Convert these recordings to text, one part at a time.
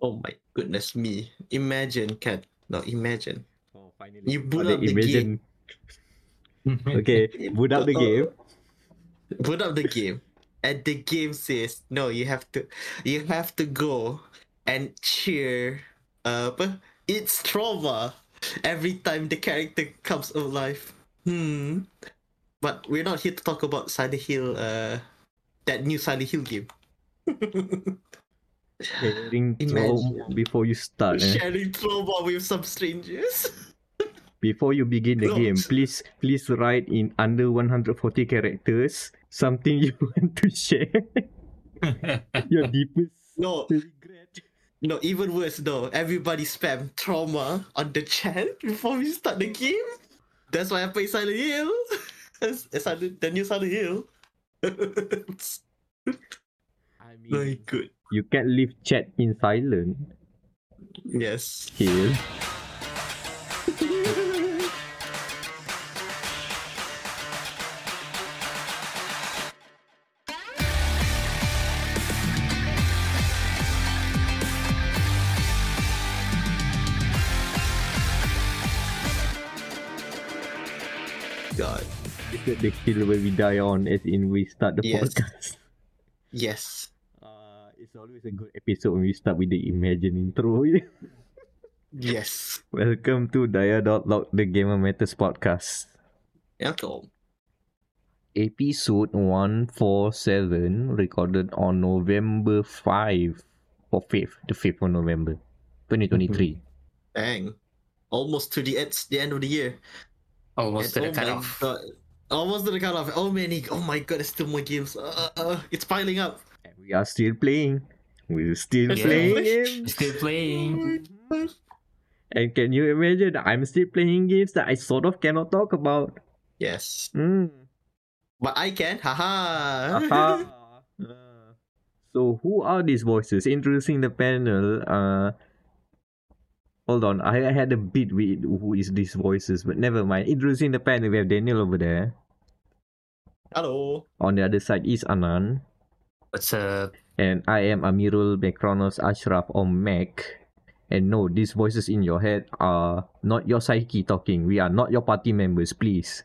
Oh my goodness me. Imagine, Kat. No, imagine. Oh, finally. You boot up the game. Okay, boot up the game. Boot up the game. And the game says, no, you have to go and cheer up its trauma every time the character comes alive. But we're not here to talk about Silent Hill, that new Silent Hill game. Sharing trauma before you start. Sharing trauma with some strangers. Before you begin the game, please write in under 140 characters something you want to share. Your deepest regret. No, even worse though. Everybody spam trauma on the chat before we start the game. That's why I play Silent Hill. The new Silent Hill. I mean, very good. You can't leave chat in silent. Yes. Here. God. This is the hill where we die on, as in we start the podcast. Yes. It's always a good episode when we start with the Imagine intro. Yes. Welcome to DIA.log, the Gamer Matters podcast. Welcome. Episode 147, recorded on November 5th, or 5th, the 5th of November, 2023. Dang. Almost to the end of the year. Almost to the cutoff. Almost to the cutoff. Oh my god, there's still more games. It's piling up. And we are still playing. We're still playing games. Still playing. And can you imagine? I'm still playing games that I sort of cannot talk about. Yes. But I can. Haha. So who are these voices? Introducing the panel. Hold on, I had a bit with who is these voices, but never mind. Introducing the panel, we have Daniel over there. Hello. On the other side is Anand. What's up? And I am Amirul Mekronos Ashraf, or Mac. And no, these voices in your head are not your psyche talking. We are not your party members, please.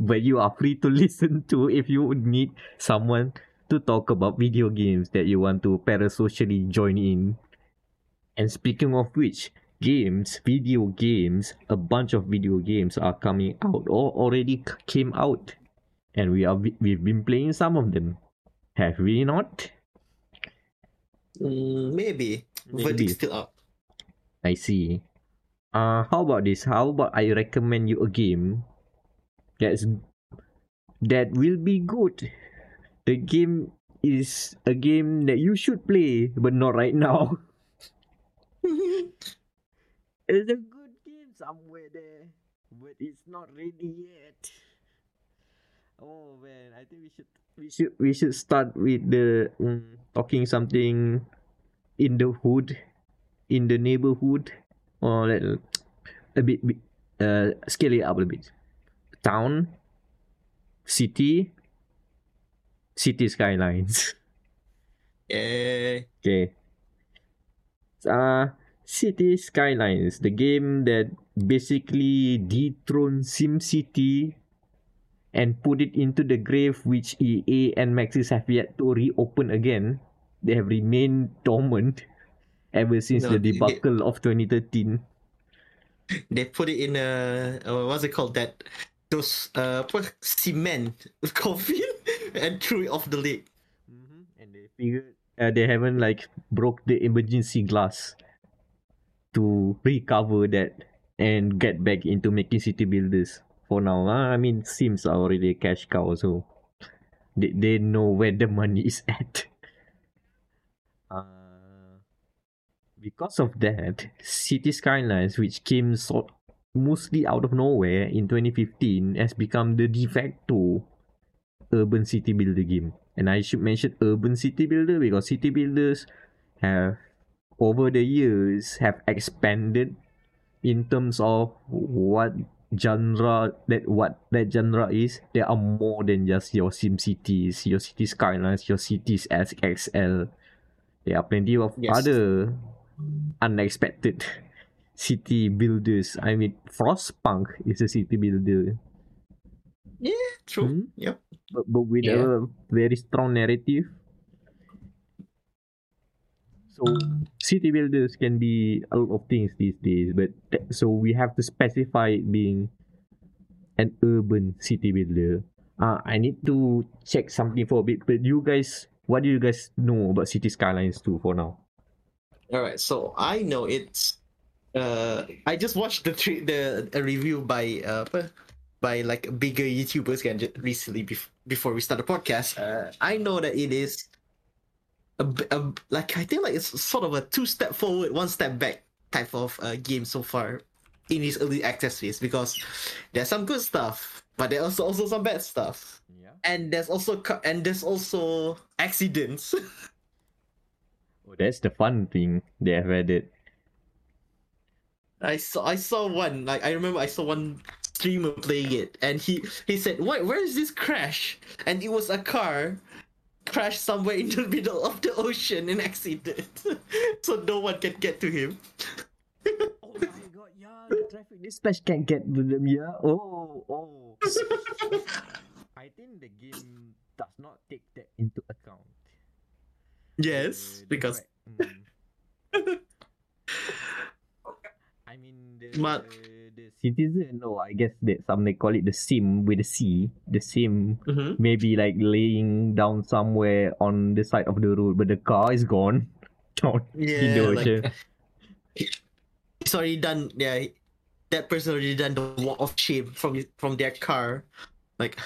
But you are free to listen to if you would need someone to talk about video games that you want to parasocially join in. And speaking of which, video games, a bunch of video games are coming out or already came out, and we've been playing some of them, have we not? Maybe. Verdict's still up. I see. How about this? How about I recommend you a game that will be good. The game is a game that you should play, but not right now. It's a good game somewhere there, but it's not ready yet. Oh man, I think we should start with the talking something in the hood, in the neighborhood, or a bit scale it up a bit. Town, city skylines. Yeah. Okay. City Skylines, the game that basically dethroned SimCity and put it into the grave, which EA and Maxis have yet to reopen again. They have remained dormant ever since the debacle of 2013. They put it in what's it called? That those cement coffin and threw it off the lake. Mm-hmm. And they figured they haven't broke the emergency glass to recover that and get back into making city builders for now. I mean, Sims are already a cash cow, so they know where the money is at. Because of that, City Skylines, which came mostly out of nowhere in 2015, has become the de facto urban city builder game. And I should mention urban city builder because city builders have, over the years, have expanded in terms of what that genre is. There are more than just your SimCities, your City Skylines, your Cities SXL. There are plenty of other unexpected city builders. I mean, Frostpunk is a city builder. Yeah, true. Hmm? Yep. But with a very strong narrative. So city builders can be a lot of things these days, but so we have to specify it being an urban city builder. I need to check something for a bit, but you guys, what do you guys know about City Skylines 2 for now? Alright, so I know it's I just watched a review by like bigger YouTubers recently before we start the podcast. I know that it is like I think like it's sort of a two step forward, one step back type of game so far in its early access phase, because there's some good stuff, but there's also some bad stuff, and there's also accidents. Oh, that's the fun thing they have added. I saw one, like I remember I saw one streamer playing it, and he said, "What? Where is this crash?" And it was a car. Crashed somewhere in the middle of the ocean and accident, so no one can get to him. Oh my god, yeah, the traffic dispatch can't get to them, yeah. Oh. I think the game does not take that into account. Yes, because I mean the citizen, no, I guess that some they call it the sim with the C. The sim maybe like laying down somewhere on the side of the road, but the car is gone down in the ocean. It's already done. Yeah, that person already done the walk of shame from their car. Like,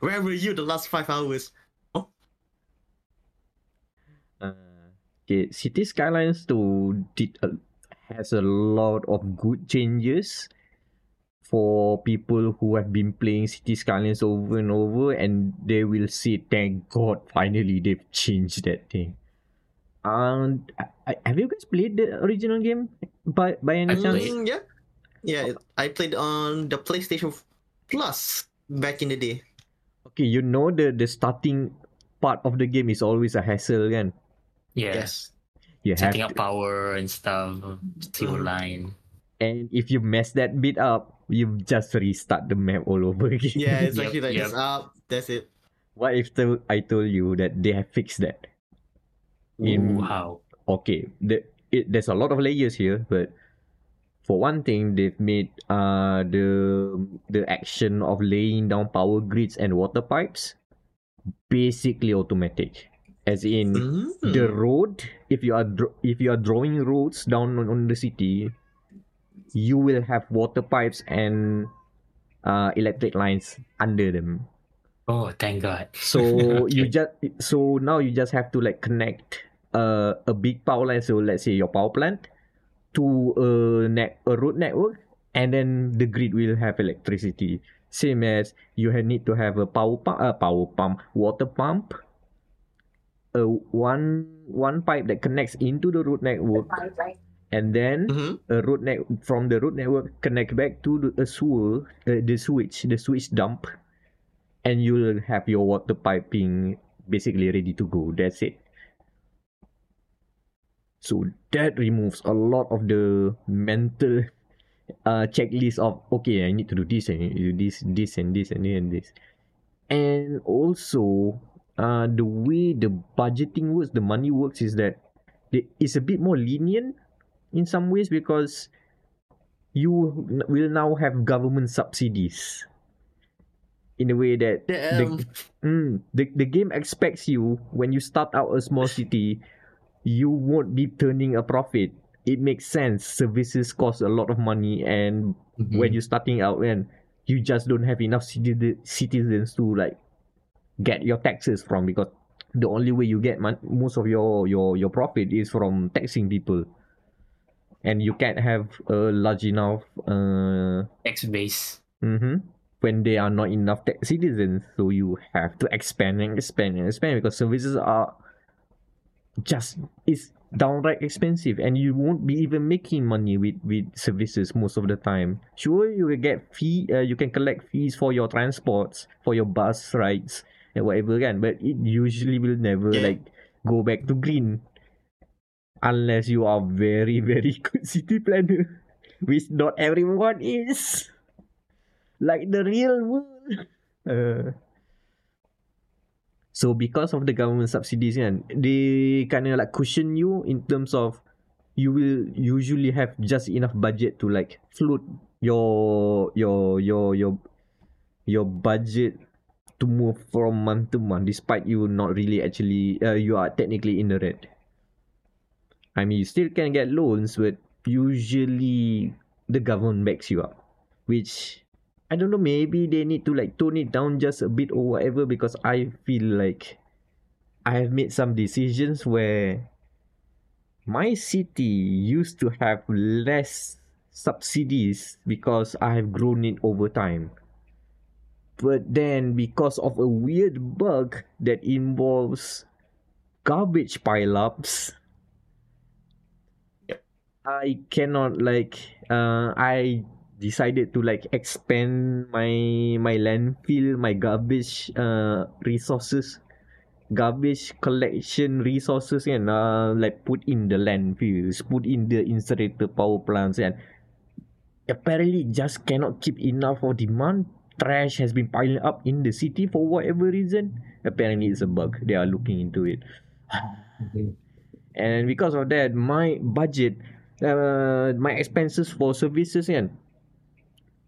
where were you the last 5 hours? Oh. Okay, City Skylines 2 has a lot of good changes for people who have been playing City Skylines over and over, and they will say, thank God, finally they've changed that thing. And have you guys played the original game by any chance? Yeah, I played on the PlayStation Plus back in the day. Okay, you know the starting part of the game is always a hassle, kan? Yes. You setting up power and stuff, fuel line. And if you mess that bit up, you just restart the map all over again. Yeah, it's actually like this up, that's it. What if I told you that they have fixed that? How? Okay, there's a lot of layers here, but for one thing, they've made the action of laying down power grids and water pipes basically automatic. As in the road, if you are drawing roads down on the city, you will have water pipes and electric lines under them. Oh, thank God! So now you just have to like connect a big power line. So let's say your power plant to a road network, and then the grid will have electricity. Same as you need to have a water pump. One pipe that connects into the road network, and then a road from the road network connect back to the sewage dump, and you'll have your water piping basically ready to go. That's it. So that removes a lot of the mental checklist of, okay, I need to do this and do this and this and this and this, and also. The way the budgeting works, the money works, is that it's a bit more lenient in some ways, because you will now have government subsidies in a way that the game expects you, when you start out a small city, you won't be turning a profit. It makes sense. Services cost a lot of money, and when you're starting out, and you just don't have enough citizens to like get your taxes from, because the only way you get most of your profit is from taxing people, and you can't have a large enough tax base when there are not enough citizens. So you have to expand, because services are just, it's downright expensive, and you won't be even making money with services most of the time. Sure, you will get you can collect fees for your transports, for your bus rides and whatever, but it usually will never like go back to green. unless you are very, very good city planner, which not everyone is. Like the real world. So because of the government subsidies, kan, they kind of like cushion you in terms of you will usually have just enough budget to like float your budget to move from month to month, despite you not really actually you are technically in the red. I mean, you still can get loans, but usually the government backs you up, which, I don't know, maybe they need to like tone it down just a bit or whatever, because I feel like I have made some decisions where my city used to have less subsidies because I have grown it over time. But then because of a weird bug that involves garbage pile-ups, I cannot like I decided to like expand my landfill, my garbage resources, garbage collection resources, and like put in the landfills, put in the incinerator power plants, and apparently just cannot keep enough for demand. Trash has been piling up in the city for whatever reason. Apparently it's a bug, they are looking into it. And because of that, my budget, my expenses for services, and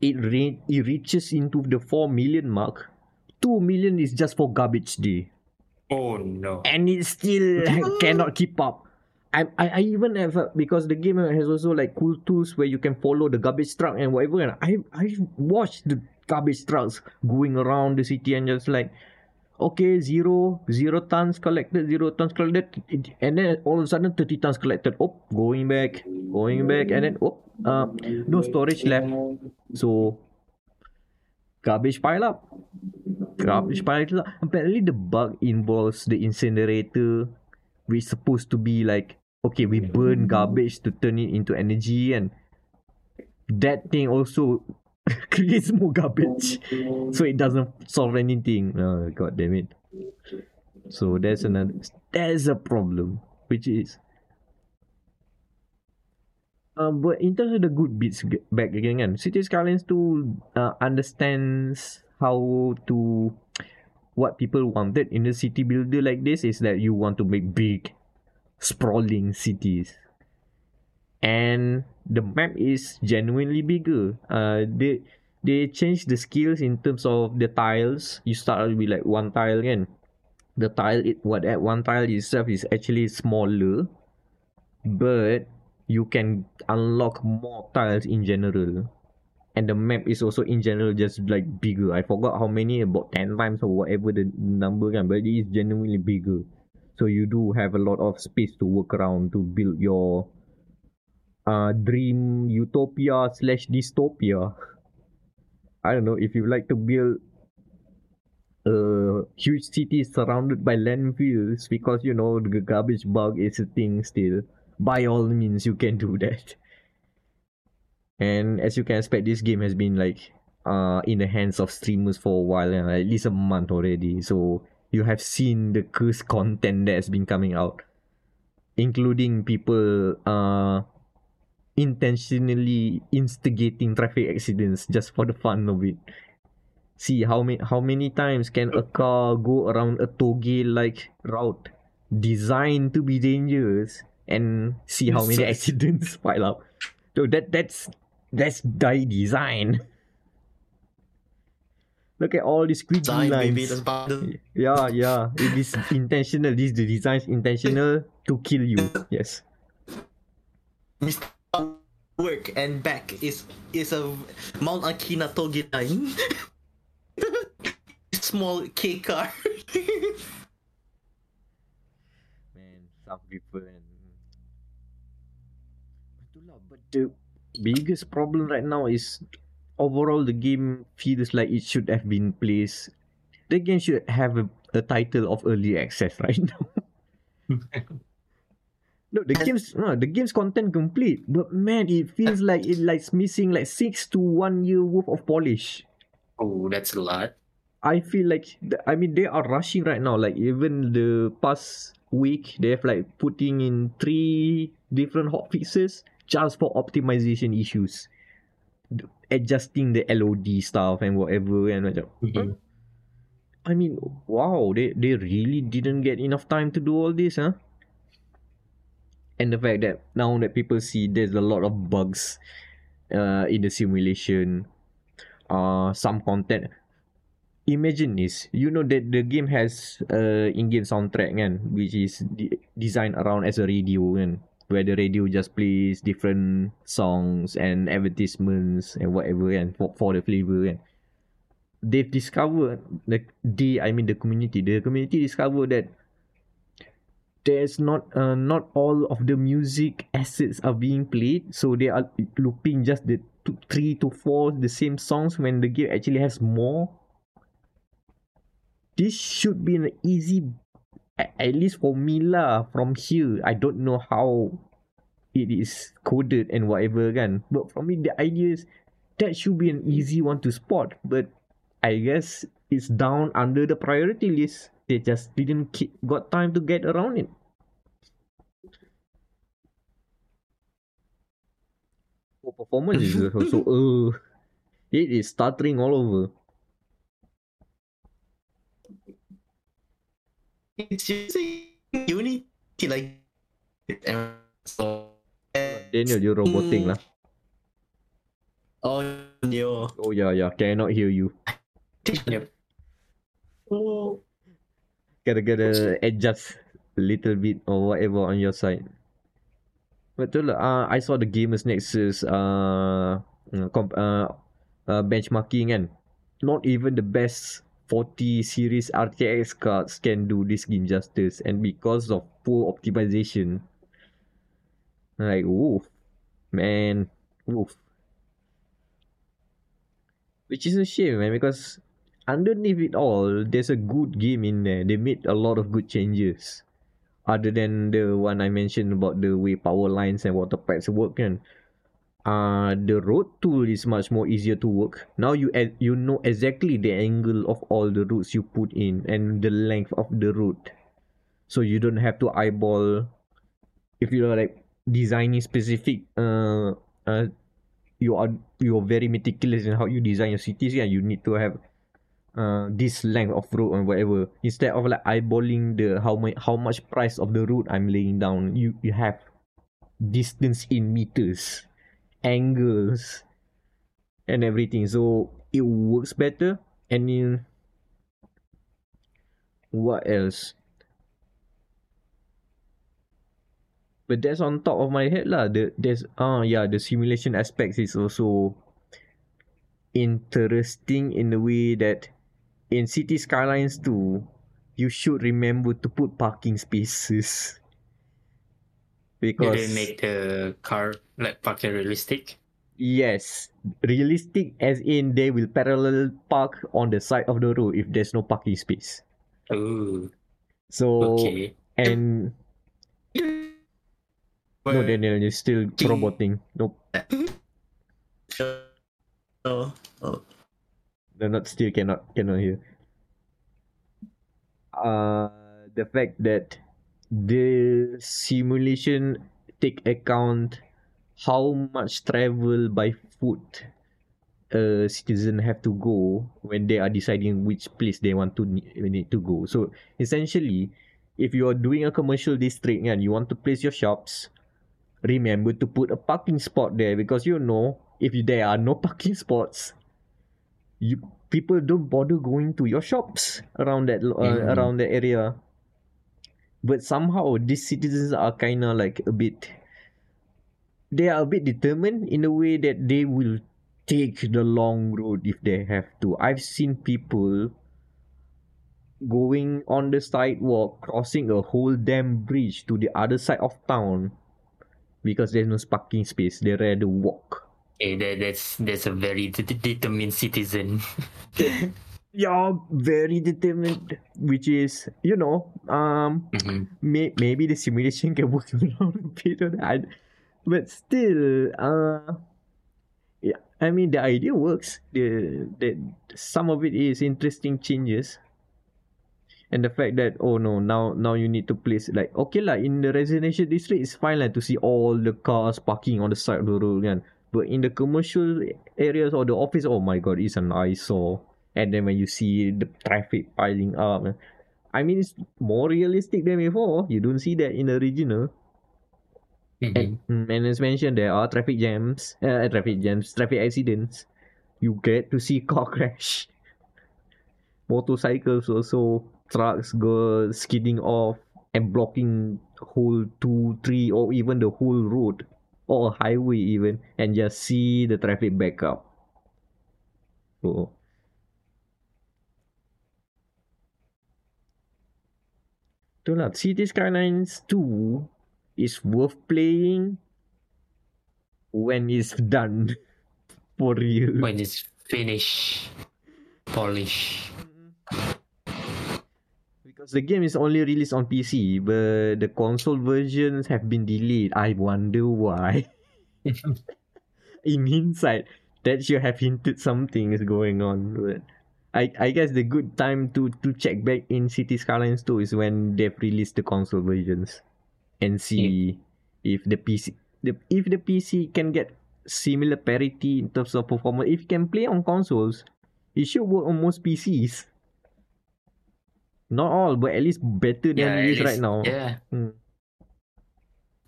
it reaches into the 4 million mark. 2 million is just for garbage day. Oh no. And it still cannot keep up. I even have, because the game has also like cool tools where you can follow the garbage truck and whatever, and I watched the garbage trucks going around the city and just like, okay, zero tons collected, and then all of a sudden 30 tons collected. Oh, going back, and then oh, no storage left. So garbage pile up. Apparently the bug involves the incinerator, which is supposed to be like, okay, we burn garbage to turn it into energy, and that thing also creates more garbage, so it doesn't solve anything. Oh, god damn it. So there's a problem, which is but in terms of the good bits, back again, and City Skylines 2 understands how to, what people wanted in a city builder like this is that you want to make big sprawling cities, and the map is genuinely bigger. They changed the skills in terms of the tiles. You start with like one tile, again. The tile, one tile itself is actually smaller, but you can unlock more tiles in general. And the map is also in general just like bigger. I forgot how many, about 10 times or whatever the number, but it is genuinely bigger. So you do have a lot of space to work around to build your dream utopia / dystopia. I don't know, if you like to build a huge city surrounded by landfills because, you know, the garbage bug is a thing still, by all means you can do that. And as you can expect, this game has been like in the hands of streamers for a while, at least a month already, so you have seen the cursed content that has been coming out, including people intentionally instigating traffic accidents just for the fun of it. See how many times can a car go around a toge like route designed to be dangerous, and see how many accidents pile up. So that's die design. Look at all these squiggly lines. Maybe that's bad. Yeah. It is intentional. The design is intentional to kill you. Yes. Work and back is a Mount Akina Togi line. Small K car. Man, some people. But the biggest problem right now is overall the game feels like it should have been placed. The game should have a title of early access right now. No, the game's content complete, but man, it feels like it's missing like 6 to 1 year worth of polish. Oh, that's a lot. I feel like, they are rushing right now. Like, even the past week, they have like putting in 3 different hotfixes just for optimization issues. Adjusting the LOD stuff and whatever. And mm-hmm. I mean, wow, they really didn't get enough time to do all this, huh? And the fact that now that people see there's a lot of bugs in the simulation, some content. Imagine this, you know that the game has in-game soundtrack, kan, which is designed around as a radio, kan, where the radio just plays different songs and advertisements and whatever, kan, for the flavor, kan. They've discovered, the community discovered that there's not all of the music assets are being played, so they are looping just the 3 to 4 the same songs when the game actually has more. This should be an easy, at least for me lah, from here. I don't know how it is coded and whatever, kan. But for me, the idea is that should be an easy one to spot. But I guess it's down under the priority list. They just didn't got time to get around it. For performance is also it is stuttering all over. It's using Unity like Daniel, you're roboting lah. Oh no. Oh yeah. Cannot hear you. Yep. Oh. Gotta adjust a little bit or whatever on your side. But I saw the Gamers Nexus benchmarking, and not even the best 40 series RTX cards can do this game justice, and because of poor optimization. Like, woof. Man, woof. Which is a shame, man, because underneath it all, there's a good game in there. They made a lot of good changes. Other than the one I mentioned about the way power lines and water pipes work, and the road tool is much more easier to work. Now you know exactly the angle of all the routes you put in and the length of the route. So you don't have to eyeball. If you are like designing specific you are very meticulous in how you design your cities, and you need to have this length of road or whatever. Instead of like eyeballing the how much price of the route I'm laying down, you have distance in meters, angles, and everything. So it works better. And then what else? But that's on top of my head lah. The simulation aspects is also interesting in the way that in City Skylines 2, you should remember to put parking spaces. Because they make the car like parking realistic. Yes, realistic as in they will parallel park on the side of the road if there's no parking space. Oh. So okay. And no, Daniel, you're still roboting. Nope. Oh. No, not still cannot hear. The fact that the simulation take account how much travel by foot a citizen have to go when they are deciding which place they want to need to go. So essentially, if you are doing a commercial district and you want to place your shops, remember to put a parking spot there, because you know if there are no parking spots, people don't bother going to your shops around that around the area. But somehow these citizens are kind of like a bit determined in a way that they will take the long road if they have to. I've seen people going on the sidewalk, crossing a whole damn bridge to the other side of town because there's no parking space. They rather walk. Hey, that's a very determined citizen. Yeah, very determined, which is, you know, maybe the simulation can work around a bit on that. But still, Yeah, I mean the idea works. The some of it is interesting changes, and the fact that now you need to place like okay lah in the residential district it's fine lah to see all the cars parking on the side of the road kan. But in the commercial areas or the office, oh my god, it's an eyesore. And then when you see the traffic piling up, I mean it's more realistic than before. You don't see that in the original. Mm-hmm. And as mentioned, there are traffic accidents. You get to see car crash, motorcycles also, trucks go skidding off and blocking whole 2, 3 or even the whole road or highway even, and just see the traffic back up. So. Itulah, City Skylines 2 is worth playing when it's done for real. When it's finished, polish. Because the game is only released on PC, but the console versions have been delayed. I wonder why. In hindsight, that should have hinted something is going on. But I guess the good time to check back in Cities Skylines 2 is when they've released the console versions and see if the PC can get similar parity in terms of performance. If it can play on consoles, it should work on most PCs. Not all, but at least better than it is right now. Yeah.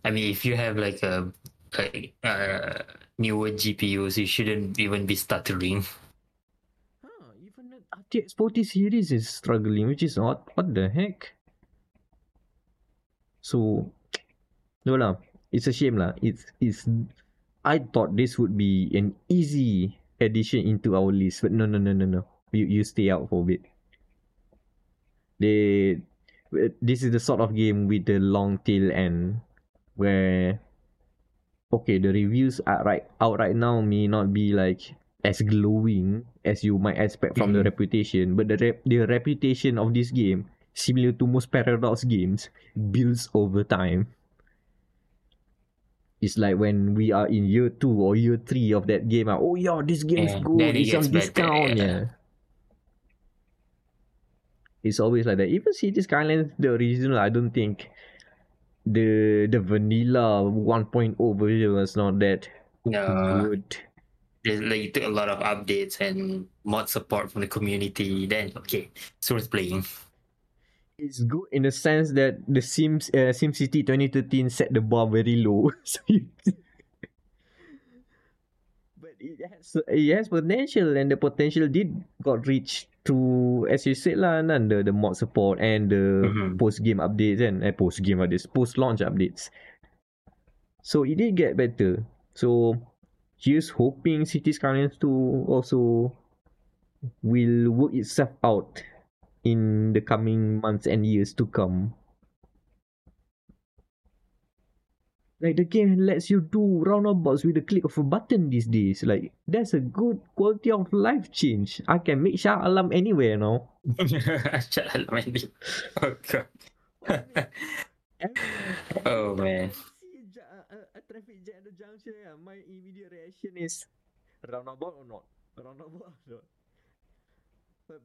I mean, if you have like a newer GPUs, you shouldn't even be stuttering. Even the RTX 40 series is struggling, which is odd. What the heck? So, no lah. It's a shame lah. It's. I thought this would be an easy addition into our list, but no. You stay out for a bit. This is the sort of game with the long tail end where the reviews are right now may not be like as glowing as you might expect from the reputation, but the reputation of this game, similar to most Paradox games, builds over time. It's like when we are in year 2 or year 3 of that game, this game is good, it's on discount. Yeah. It's always like that. Even Cities Skylines, the original, I don't think the vanilla 1.0 version was not that good. It took a lot of updates and mod support from the community. Then, so it's playing. It's good in the sense that the SimCity 2013 set the bar very low. But it has potential, and the potential got reached through, as you said lah, the mod support and the post-game updates post-launch updates. So it did get better. So just hoping Cities Skylines 2 also will work itself out in the coming months and years to come. Like, the game lets you do roundabouts with the click of a button these days. Like, that's a good quality of life change. I can make Shah Alam anywhere now. Shah Alam anywhere. Oh, God. Oh, man. A traffic jam at the junction, my immediate reaction is, roundabout or not? Roundabout or not? But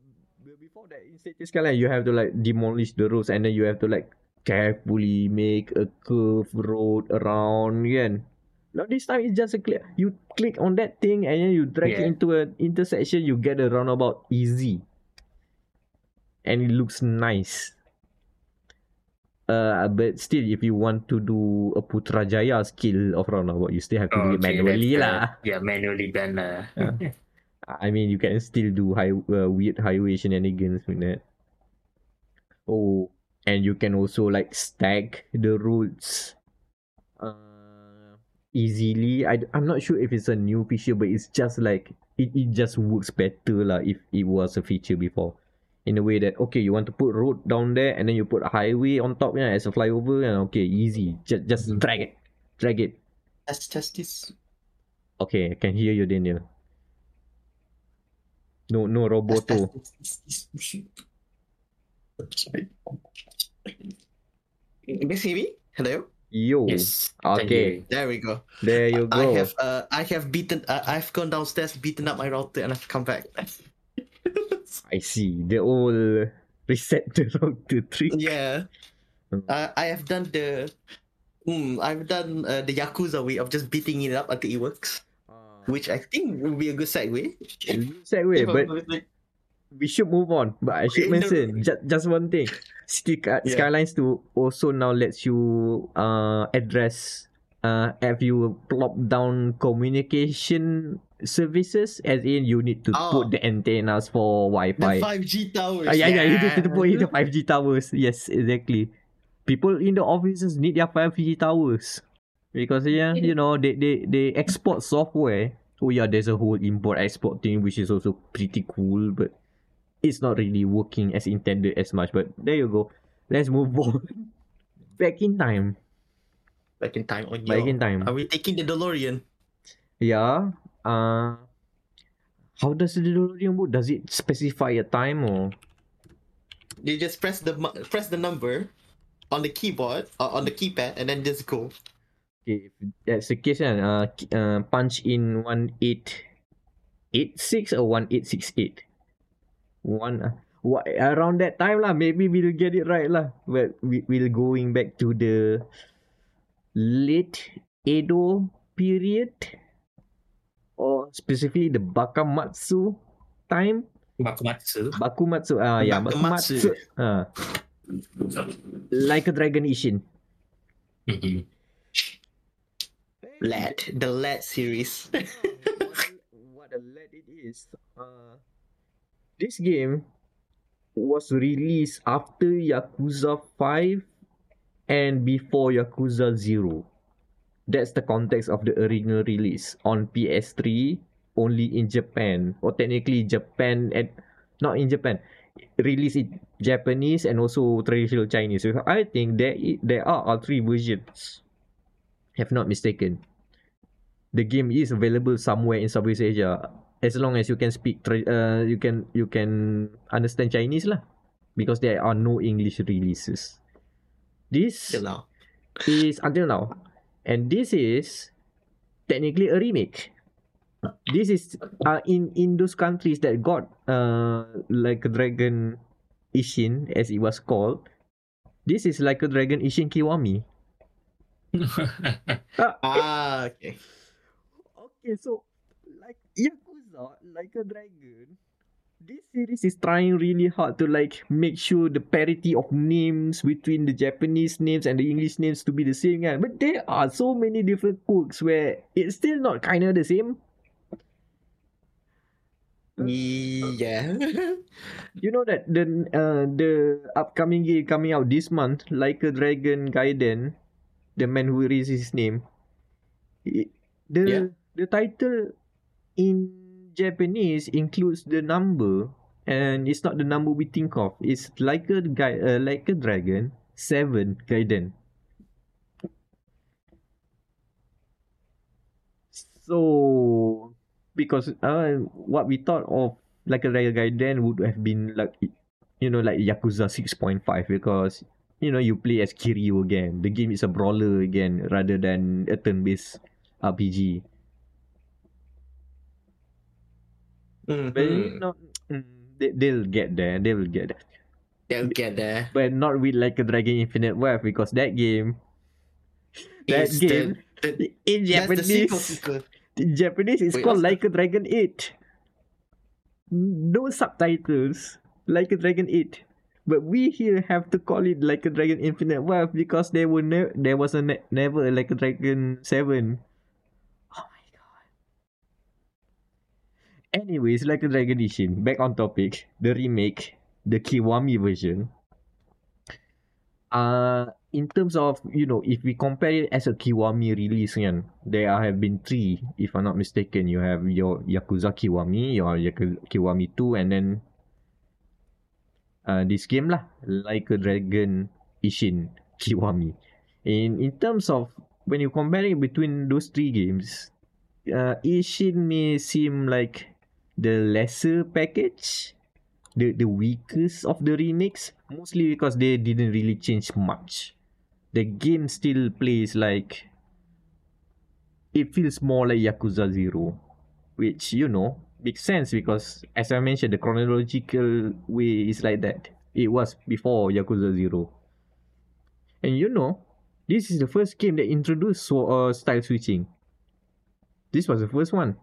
before that, in Cities Skylines, you have to, demolish the roads, and then you have to, carefully make a curve road around again. Now this time it's just a click. You click on that thing and then you drag it into an intersection. You get a roundabout easy, and it looks nice. But still, if you want to do a Putrajaya skill of roundabout, you still have to do it manually lah. Yeah, manually done lah. I mean, you can still do weird highway shenanigans with that. Oh. And you can also stack the roads easily. I'm not sure if it's a new feature, but it's just it just works better lah if it was a feature before. In a way that, you want to put road down there and then you put a highway on top as a flyover, and easy. Just drag it. That's justice. Okay, I can hear you, Daniel. No Roboto. Can you see me? Hello? You. Yes. Okay. There we go. There you go. I've gone downstairs, beaten up my router, and I've come back. I see. The old reset the router trick. Yeah. I've done the Yakuza way of just beating it up until it works, which I think would be a good segue. But we should move on. But I should mention just one thing. Skylines 2 also now lets you address if you plop down communication services, as in you need to put the antennas for Wi-Fi. The 5G towers. You need to put in the 5G towers. Yes, exactly. People in the offices need their 5G towers because they export software. Oh yeah, there's a whole import-export thing which is also pretty cool, but it's not really working as intended as much. But there you go. Let's move on. Back in time. Are we taking the DeLorean? Yeah. How does the DeLorean work? Does it specify a time or? You just press the number on the keyboard or on the keypad and then just go. Okay, if that's the case, then punch in 1886 or 1868. Around that time lah. Maybe we'll get it right lah. But we'll going back to the late Edo period, or specifically the Bakumatsu time. Bakumatsu. Bakumatsu. Like a Dragon Ishin. Mm-hmm. The LED series. What a LED it is. This game was released after Yakuza 5 and before Yakuza 0. That's the context of the original release on PS3, only in Japan. Or technically released in Japanese and also traditional Chinese. So I think there are all three versions, if not mistaken. The game is available somewhere in Southeast Asia, as long as you can speak, you can understand Chinese lah, because there are no English releases. This is until now, and this is technically a remake. This is in those countries that got Like a Dragon Ishin, as it was called. This is Like a Dragon Ishin Kiwami. Okay. Okay, so like Yakuza, Like a Dragon, this series is trying really hard to like make sure the parity of names between the Japanese names and the English names to be the same, yeah? But there are so many different quirks where it's still not kind of the same. Yeah. You know that the upcoming game coming out this month, Like a Dragon Gaiden, the man who reads his name, the title in Japanese includes the number, and it's not the number we think of. It's Like a Dragon 7 Gaiden. So because what we thought of Like a Dragon Gaiden would have been like, you know, like Yakuza 6.5, because you know you play as Kiryu again. The game is a brawler again rather than a turn-based RPG. Mm-hmm. But you know, they'll get there. But not with Like a Dragon Infinite Wealth, because that game in Japanese is called Like a Dragon 8. No subtitles. Like a Dragon 8. But we here have to call it Like a Dragon Infinite Wealth because there was never a Like a Dragon 7. Anyways, Like a Dragon Ishin, back on topic, the remake, the Kiwami version. In terms of, you know, if we compare it as a Kiwami release, again, there have been three, if I'm not mistaken. You have your Yakuza Kiwami, your Kiwami 2, and then this game lah, Like a Dragon Ishin Kiwami. In terms of, when you compare it between those three games, Ishin may seem like the lesser package, the weakest of the remakes, mostly because they didn't really change much. the game still plays like, it feels more like Yakuza 0, which, you know, makes sense because, as I mentioned, the chronological way is like that. It was before Yakuza 0. And you know, this is the first game that introduced style switching. This was the first one.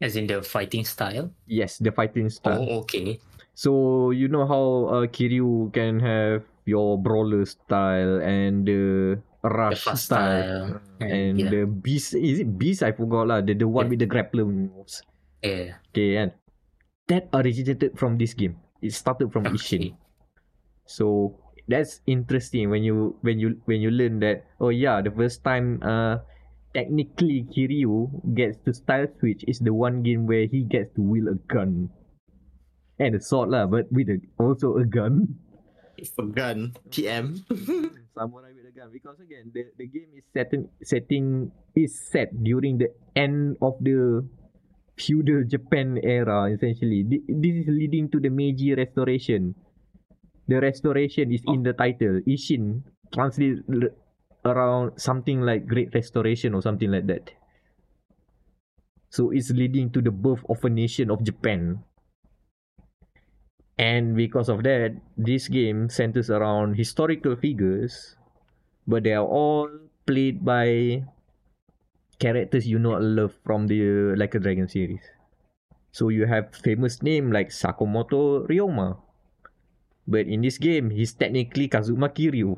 As in the fighting style? Yes, the fighting style. Oh, okay. So, you know how Kiryu can have your brawler style and the rush style. And yeah, the beast. Is it beast? I forgot lah. The one with the grappler moves. Yeah. Okay, and that originated from this game. It started from Ishin. So that's interesting when you learn that, oh yeah, the first time technically Kiryu gets to style switch is the one game where he gets to wield a gun and a sword lah, but with also a gun. It's a gun. TM. Samurai with a gun, because again the game is set during the end of the feudal Japan era essentially. This is leading to the Meiji Restoration. The restoration is in the title. Ishin translates around something like Great Restoration or something like that. So it's leading to the birth of a nation of Japan. And because of that, this game centers around historical figures, but they are all played by characters you know and love from the Like a Dragon series. So you have famous names like Sakamoto Ryoma. But in this game, he's technically Kazuma Kiryu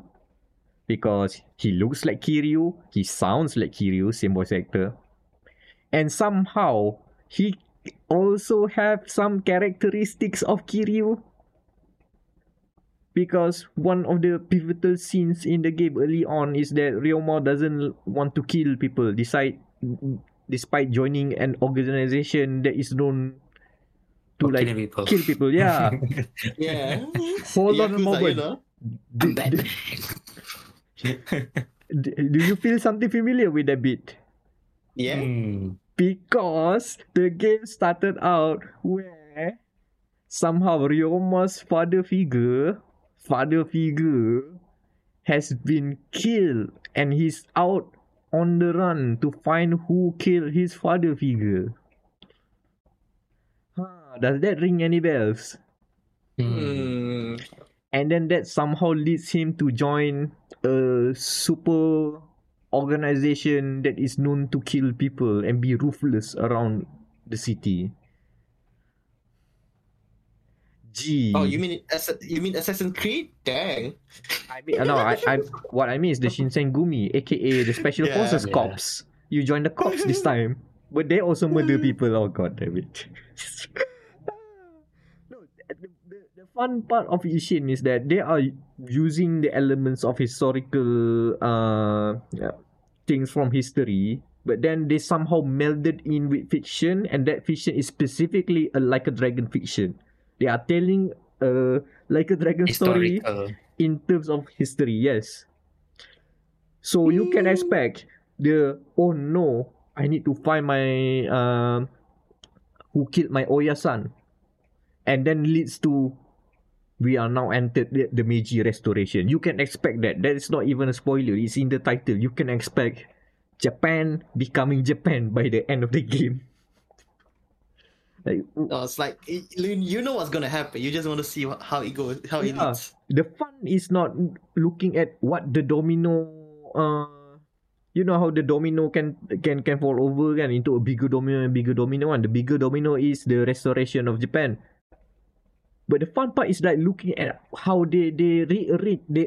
because he looks like Kiryu, he sounds like Kiryu, same voice actor. And somehow, he also have some characteristics of Kiryu because one of the pivotal scenes in the game early on is that Ryoma doesn't want to kill people despite joining an organization that is known to like kill people, yeah. Yeah. Hold on a moment. Do you feel something familiar with that bit? Yeah. Because the game started out where somehow Ryoma's father figure has been killed and he's out on the run to find who killed his father figure. Does that ring any bells? And then that somehow leads him to join a super organization that is known to kill people and be ruthless around the city. Oh, you mean Assassin's Creed? Dang. What I mean is the Shinsengumi, aka the Special Forces Cops. You join the cops this time, but they also murder people. Oh god damn it. The fun part of Ishin is that they are using the elements of historical things from history, but then they somehow melded in with fiction, and that fiction is specifically Like a Dragon fiction. They are telling Like a Dragon story in terms of history, yes. So you can expect the, oh no, I need to find my who killed my Oya-san, and then leads to, we are now entered the Meiji Restoration. You can expect that. That is not even a spoiler. It's in the title. You can expect Japan becoming Japan by the end of the game. Like, no, it's like, you know what's going to happen. You just want to see how it goes, how it leads. The fun is not looking at what the domino... you know how the domino can fall over kan, into a bigger domino and bigger domino, and the bigger domino is the restoration of Japan. But the fun part is like looking at how they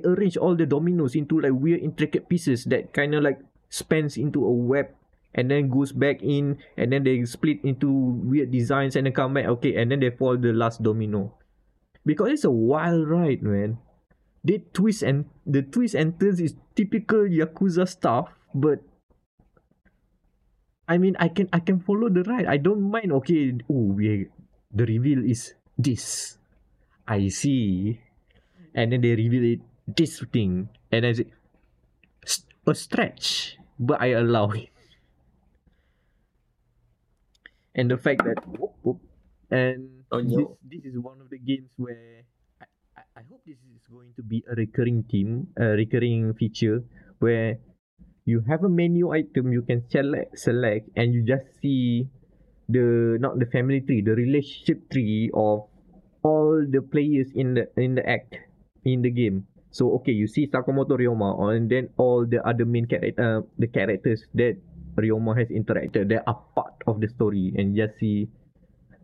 arrange all the dominoes into like weird intricate pieces that kind of like spans into a web and then goes back in, and then they split into weird designs and then come back, okay, and then they fall the last domino. Because it's a wild ride, man. The twist and turns is typical Yakuza stuff, but I mean I can follow the ride. I don't mind. Okay, the reveal is this. I see. And then they reveal it, this thing. And I say, a stretch, but I allow it. And the fact that this is one of the games where I hope this is going to be a recurring theme, a recurring feature where you have a menu item you can select and you just see the, not the family tree, the relationship tree of all the players in the game. So okay, you see Sakamoto Ryoma, and then all the other main character, the characters that Ryoma has interacted, they are part of the story, and just see.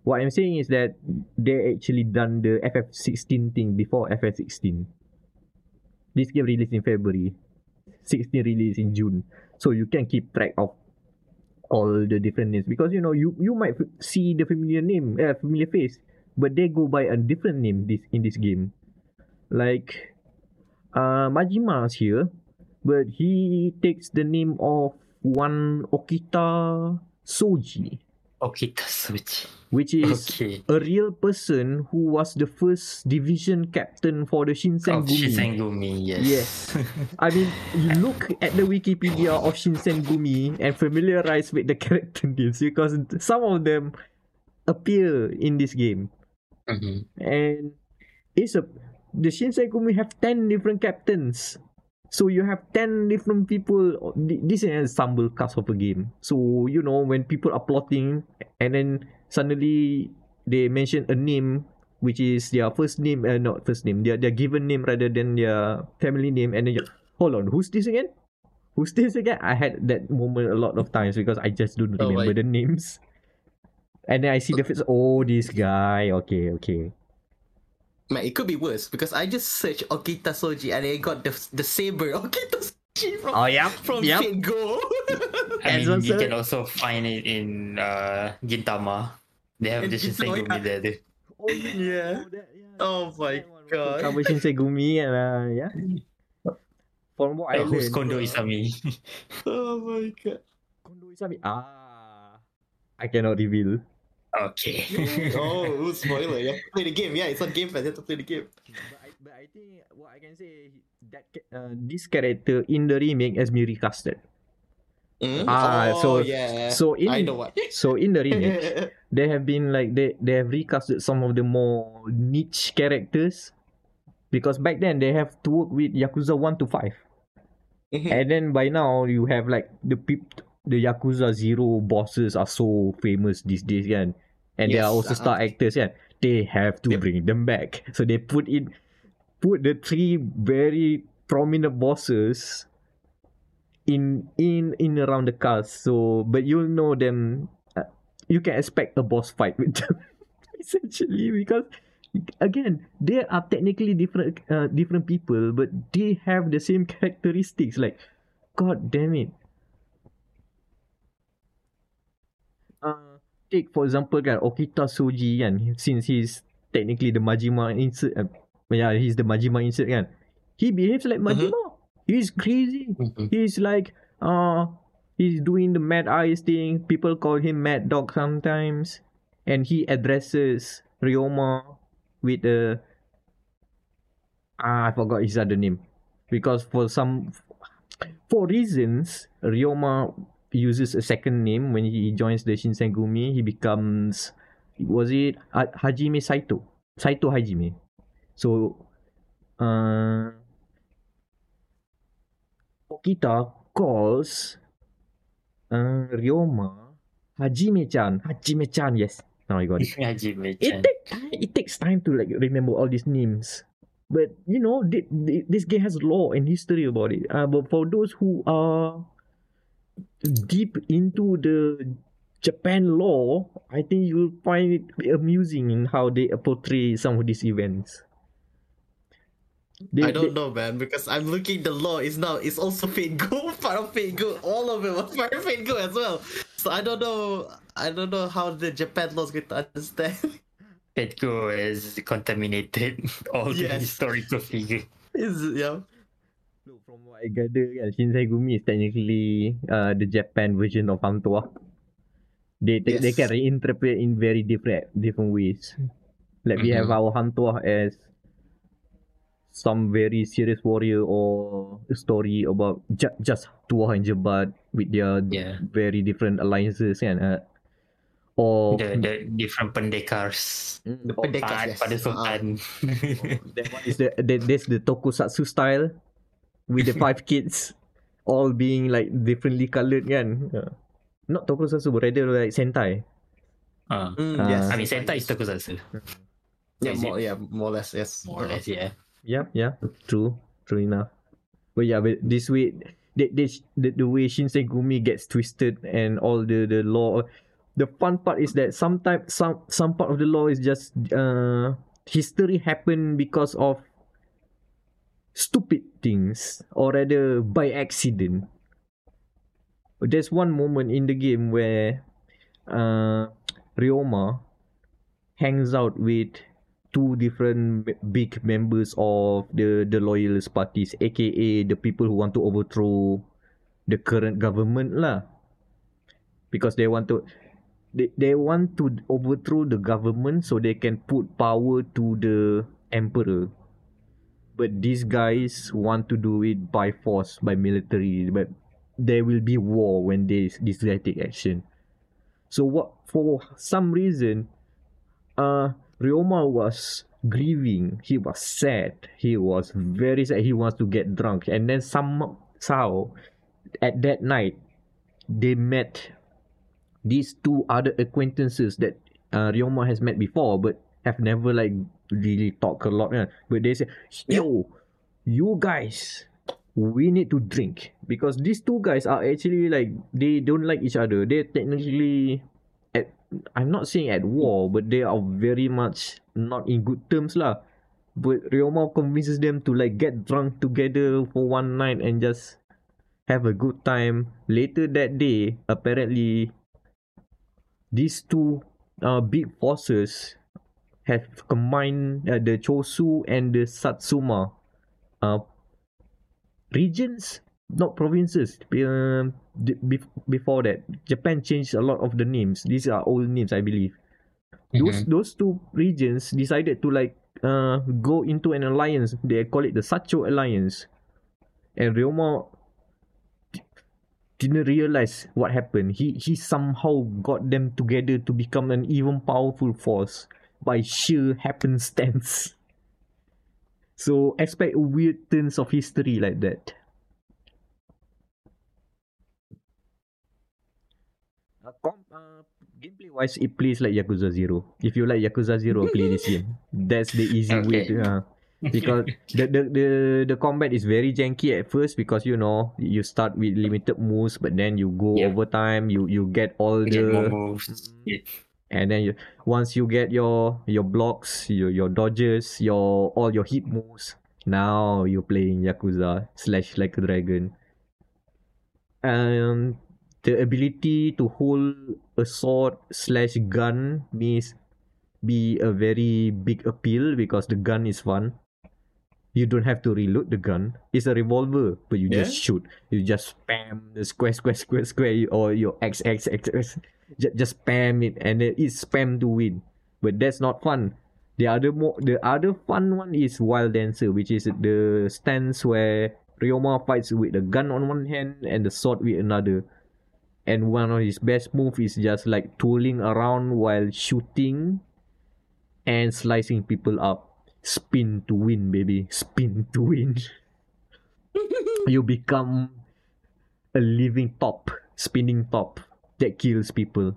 What I'm saying is that they actually done the FF16 thing before FF16. This game released in February, 16 released in June, so you can keep track of all the different names, because you know you might see the familiar name, familiar face, but they go by a different name in this game. Like Majima's here, but he takes the name of one Okita Soji, which is a real person who was the first division captain for the Shinsengumi. Yes. I mean, you look at the Wikipedia of Shinsengumi and familiarize with the character names, because some of them appear in this game. Mm-hmm. And the Shinsengumi have 10 different captains. So you have 10 different people. This is an ensemble cast of a game. So, you know, when people are plotting and then suddenly they mention a name which is their first name, their given name rather than their family name, and then you're, hold on, who's this again? I had that moment a lot of times because I just don't remember the names. And then I see the face, oh, this guy, okay. Man, it could be worse because I just searched Okita Soji and I got the saber Okita Soji from Fate/Go. I mean, you can also find it in Gintama. They have the Shinsengumi there, dude. Oh yeah. Oh my god. Cover Shinsengumi and yeah. For more I learned. Who's Kondo Isami? Oh my god. Kondo Isami. I cannot reveal. Okay. Oh, spoiler! You have to play the game. Yeah, it's on Game Pass. You have to play the game. But I think what I can say that this character in the remake has been recasted. So in the remake, they have been like they have recasted some of the more niche characters, because back then they have to work with Yakuza 1 to 5, and then by now you have like the Yakuza 0 bosses are so famous these days, yeah? And they are also star actors, yeah? They have to bring them back. So they put the three very prominent bosses in around the cast. So, but you'll know them. You can expect a boss fight with them, essentially, because again, they are technically different people, but they have the same characteristics. Like, god damn it. Take for example kan Okita Soji kan, since he's technically the Majima insert, he's the Majima insert kan, he behaves like Majima. He's crazy. He's like he's doing the mad eyes thing. People call him Mad Dog sometimes, and he addresses Ryoma with I forgot his other name, because for reasons Ryoma uses a second name when he joins the Shinsengumi. He becomes, was it Hajime Saito? Saito Hajime. So, Okita calls Ryoma Hajime-chan. Hajime-chan, yes. Now I got it. Hajime-chan. It takes time to like remember all these names. But, you know, this game has lore and history about it. But for those who are deep into the Japan lore, I think you'll find it amusing in how they portray some of these events. I don't know, man, because I'm looking the lore is now, it's also Fate/Go, part of Fate/Go, all of it was part of Fate/Go as well. So I don't know how the Japan lore is going to understand. Fate/Go is contaminated all the historical figures. Yeah. Look, from what I gather, Shinsengumi is technically the Japan version of Hantuah. They can reinterpret in very different ways. Like we have our Hantuah as some very serious warrior, or a story about just Tuah and Jebat with their very different alliances, and Or the different pendekars. The pendekars, yes. Pada Sultan. That one is there's the Tokusatsu style with the five kids all being like differently coloured kan. Not Tokusatsu, but rather like Sentai. Yes. I mean, Sentai is Tokusatsu. More or less, yes. More or less, yeah. Yeah. True enough. But yeah, but this way, the way Shinsengumi gets twisted and all the lore. The fun part is that sometimes some part of the law is just history happened because of stupid things, or rather by accident. There's one moment in the game where Ryoma hangs out with two different big members of the loyalist parties, aka the people who want to overthrow the current government lah, because they want to. They want to overthrow the government so they can put power to the emperor. But these guys want to do it by force, by military. But there will be war when these guys take action. So what? For some reason, Ryoma was grieving. He was sad. He was very sad. He wants to get drunk. And then somehow, at that night, they met these two other acquaintances that Ryoma has met before but have never like really talked a lot. But they say, yo, you guys, we need to drink. Because these two guys are actually like, they don't like each other. They're technically, I'm not saying at war, but they are very much not in good terms lah. But Ryoma convinces them to like get drunk together for one night and just have a good time. Later that day, apparently, these two big forces have combined the Chosu and the Satsuma regions, not provinces. Before that, Japan changed a lot of the names. These are old names, I believe. Mm-hmm. Those two regions decided to like go into an alliance. They call it the Sacho Alliance. And Ryoma didn't realize what happened. He somehow got them together to become an even powerful force by sheer happenstance. So expect weird turns of history like that. Gameplay wise, it plays like Yakuza 0. If you like Yakuza 0, play this game. That's the easy way to because the combat is very janky at first, because you know you start with limited moves, but then you go over time, you get all the moves, and then once you get your blocks, your dodges, all your hit moves, now you're playing Yakuza / Like a Dragon. The ability to hold a sword / gun means be a very big appeal, because the gun is fun. You don't have to reload the gun. It's a revolver, but you just shoot. You just spam the square, or your X. Just spam it, and then it's spam to win. But that's not fun. The other fun one is Wild Dancer, which is the stance where Ryoma fights with a gun on one hand and the sword with another. And one of his best moves is just like twirling around while shooting and slicing people up. Spin to win, baby. Spin to win. You become a living top, spinning top that kills people.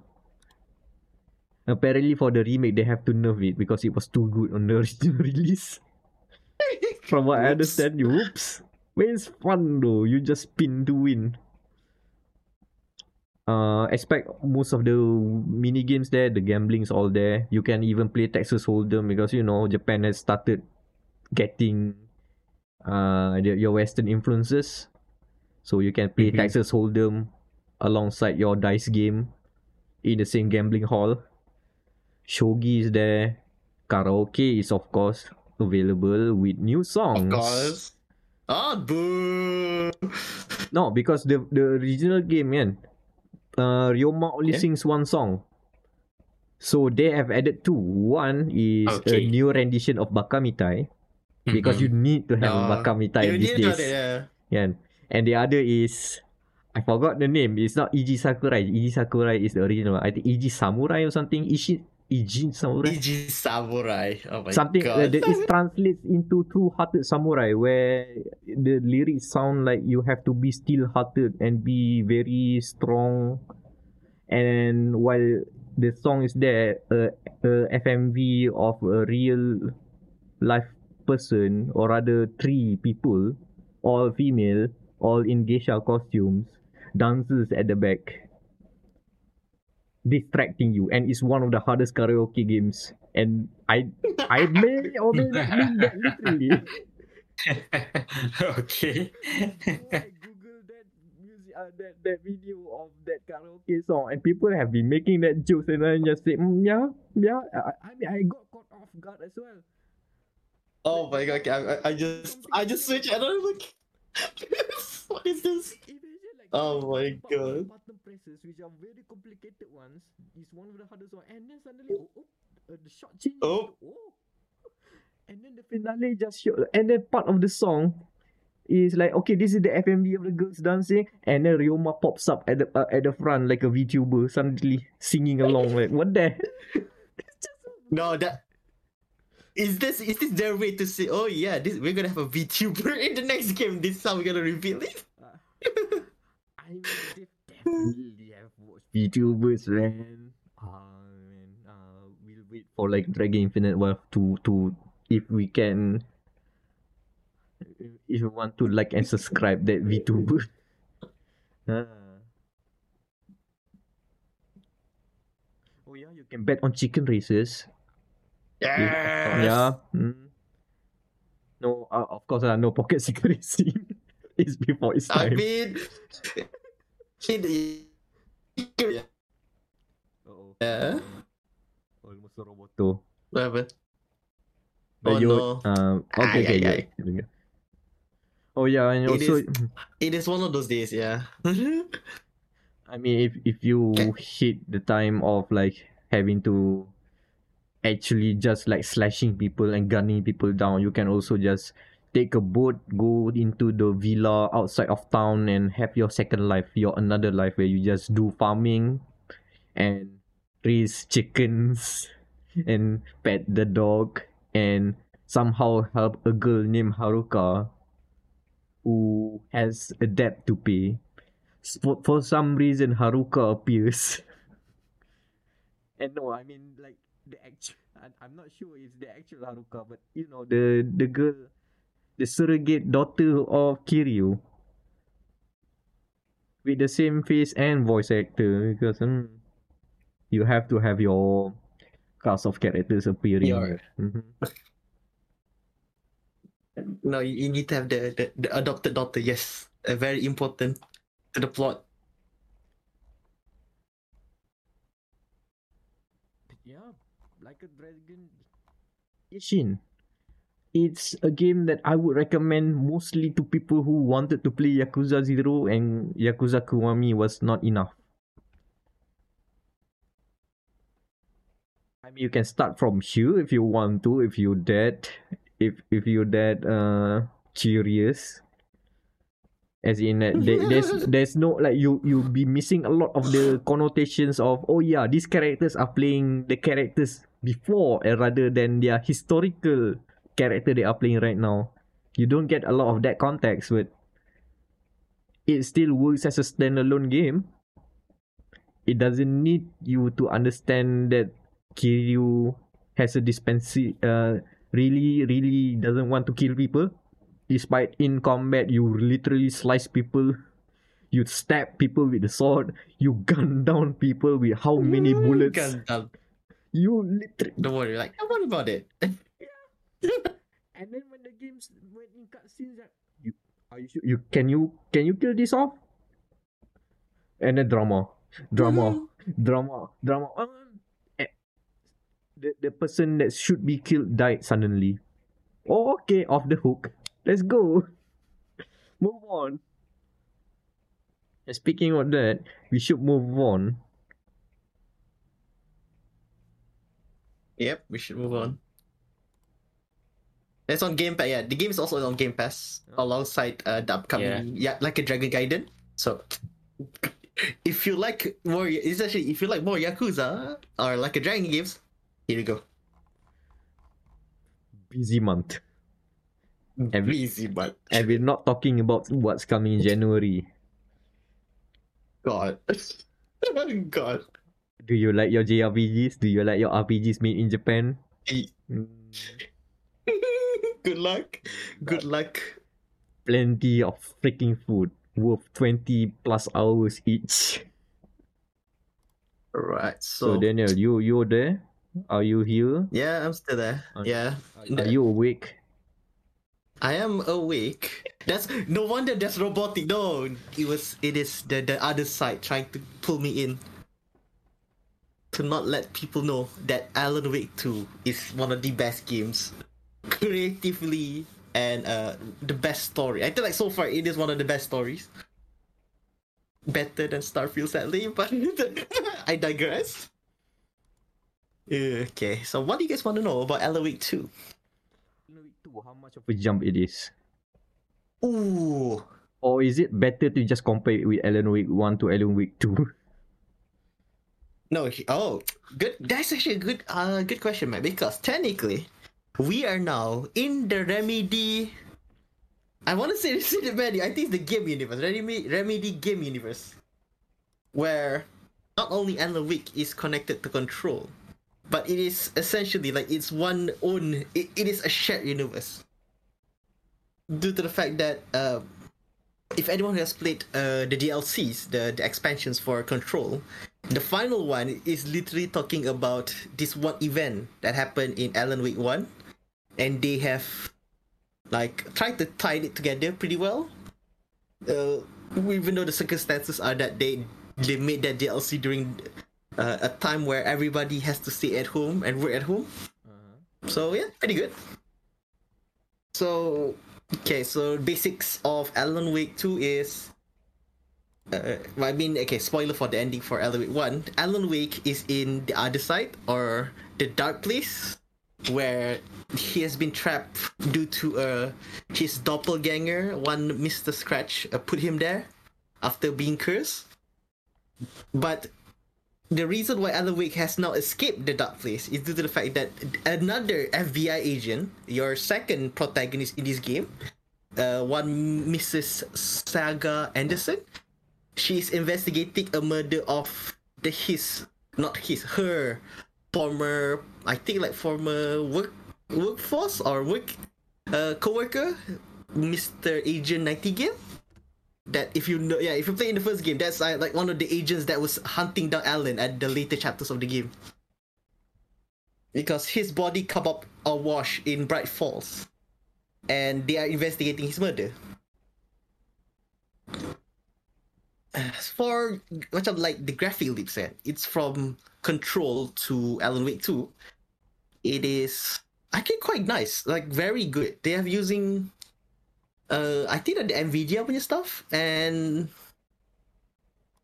Apparently for the remake, they have to nerf it because it was too good on the original release. From what I understand, but it's fun though. You just spin to win. Expect most of the mini games there, the gambling's all there. You can even play Texas Hold'em, because you know Japan has started getting your Western influences, so you can play Texas Hold'em alongside your dice game in the same gambling hall. Shogi is there. Karaoke is of course available with new songs. Of course. Ah, boo! No, because the original game, man. Ryoma only sings one song, so they have added two. One is a new rendition of Bakamitai, because you need to have Bakamitai these days. And the other is I forgot the name. It's not Eiji Sakurai. Eiji Sakurai is the original one. I think Eiji Samurai or something. Eiji Samurai. Oh my something, god. Something it translates into True-Hearted Samurai, where the lyrics sound like you have to be still-hearted and be very strong. And while the song is there, FMV of a real life person, or rather three people, all female, all in geisha costumes, dances at the back, distracting you, and it's one of the hardest karaoke games. And I may or may not mean that literally. Okay. Google that music, that video of that karaoke song, and people have been making that joke, and then just say, yeah. I got caught off guard as well. Oh my god! I just switched and I'm like, what is this? Oh my god! Button presses, which are very complicated ones, is one of the hardest ones. And then suddenly, the shot changes. Oh. And then the finale just shows. And then part of the song is like, okay, this is the FMV of the girls dancing. And then Ryoma pops up at the front like a VTuber, suddenly singing along. Like, what the? No, that. Is this their way to say, oh yeah, this, we're gonna have a VTuber in the next game, this is how we're gonna reveal it? I definitely have watched VTubers, man. We'll wait for like Dragon Infinite Wealth to if we can, if you want to like and subscribe that VTuber. Oh yeah, you can bet on chicken races. Yes. Yeah. Mm. No, of course, no pocket security. It's before its time. I mean, yeah. Almost a robot too. What happened? Oh you, no. Okay. Oh yeah, and also it is one of those days. Yeah. I mean, if you hit the time of like having to. Actually just like slashing people and gunning people down, you can also just take a boat, go into the villa outside of town and have your second life, your another life where you just do farming and raise chickens and pet the dog and somehow help a girl named Haruka who has a debt to pay. For some reason, Haruka appears. And no, I mean like the actual, I'm not sure it's the actual Haruka, but you know, the girl, the surrogate daughter of Kiryu, with the same face and voice actor, because you have to have your cast of characters appearing. Yeah. Mm-hmm. No, you need to have the adopted daughter, yes, very important to the plot. Like a Dragon Ishin. It's a game that I would recommend mostly to people who wanted to play Yakuza 0 and Yakuza Kiwami was not enough. I mean, you can start from here if you want to, if you're that, if you're that curious. As in, there's no, like, you'll be missing a lot of the connotations of, oh yeah, these characters are playing the characters before, rather than their historical character they are playing right now. You don't get a lot of that context, but it still works as a standalone game. It doesn't need you to understand that Kiryu has a really, really doesn't want to kill people. Despite in combat, you literally slice people, you stab people with the sword, you gun down people with how many bullets? You literally don't worry, like don't worry about it. And then when the games when in cutscenes, can you kill this off? And then drama. The person that should be killed died suddenly. Oh, okay, off the hook. Let's go. Move on. And speaking of that, we should move on. Yep, we should move on. It's on Game Pass. Yeah, the game is also on Game Pass alongside the upcoming Like a Dragon Gaiden. So If you like more, especially if you like more Yakuza or Like a Dragon games, here you go. Busy month. Busy month. And we're not talking about what's coming in January. God. God. Do you like your JRPGs? Do you like your RPGs made in Japan? Good luck. Good luck. Plenty of freaking food. Worth 20 plus hours each. Alright, so Daniel, you're there? Are you here? Yeah, I'm still there. Okay. Yeah. Are you awake? I am awake. That's no wonder that's robotic. No, it is the other side trying to pull me in. To not let people know that Alan Wake 2 is one of the best games. Creatively. And the best story. I feel like so far it is one of the best stories. Better than Starfield, sadly, but I digress. Okay, so what do you guys want to know about Alan Wake 2? Alan Wake 2, how much of a jump it is? Ooh. Or is it better to just compare it with Alan Wake 1 to Alan Wake 2? No, good. That's actually a good question, man, because technically, we are now in the Remedy. I want to say this is the Remedy. I think it's the game universe. Remedy game universe. Where not only Alan Wake is connected to Control, but it is essentially like it's one own. It is a shared universe. Due to the fact that if anyone has played the DLCs, the expansions for Control, the final one is literally talking about this one event that happened in Alan Wake 1. And they have like tried to tie it together pretty well. Even though the circumstances are that they made that DLC during a time where everybody has to stay at home and work at home. Uh-huh. So yeah, pretty good. So okay, so basics of Alan Wake 2 is spoiler for the ending for Alan Wake 1. Alan Wake is in the other side or the dark place, where he has been trapped due to his doppelganger, one Mr. Scratch, put him there after being cursed. But the reason why Alan Wake has now escaped the dark place is due to the fact that another FBI agent, your second protagonist in this game, one Mrs. Saga Anderson, she is investigating a murder of her former, I think like former workforce or co-worker, Mr. Agent Nightingale. That if you know, yeah, if you play in the first game, that's like one of the agents that was hunting down Alan at the later chapters of the game. Because his body come up awash in Bright Falls, and they are investigating his murder. For much of like the graphic leaps, it's from Control to Alan Wake 2. It is actually quite nice, like very good. They are using, I think that the Nvidia punya stuff, and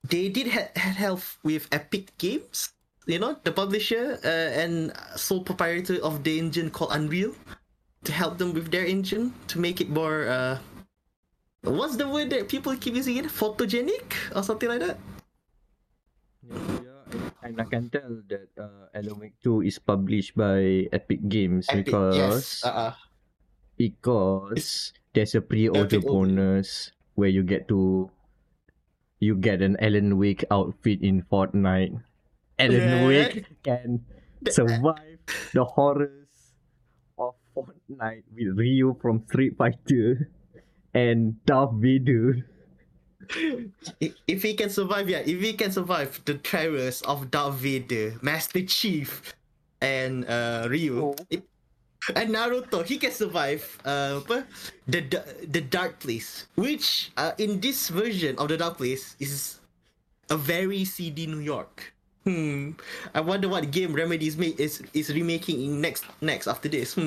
they did had help with Epic Games, you know, the publisher and sole proprietor of the engine called Unreal, to help them with their engine to make it more. What's the word that people keep using it? Photogenic or something like that? Yeah, and I can tell that Alan Wake 2 is published by Epic Games because yes. Because there's a pre-order bonus where you get an Alan Wake outfit in Fortnite. Alan Wake can survive the horrors of Fortnite with Ryu from Street Fighter. And Darth Vader. If he can survive, the terrors of Darth Vader, Master Chief, and Ryu, and Naruto, he can survive the Dark Place, which in this version of the Dark Place is a very seedy New York. I wonder what game Remedy is remaking in next after this.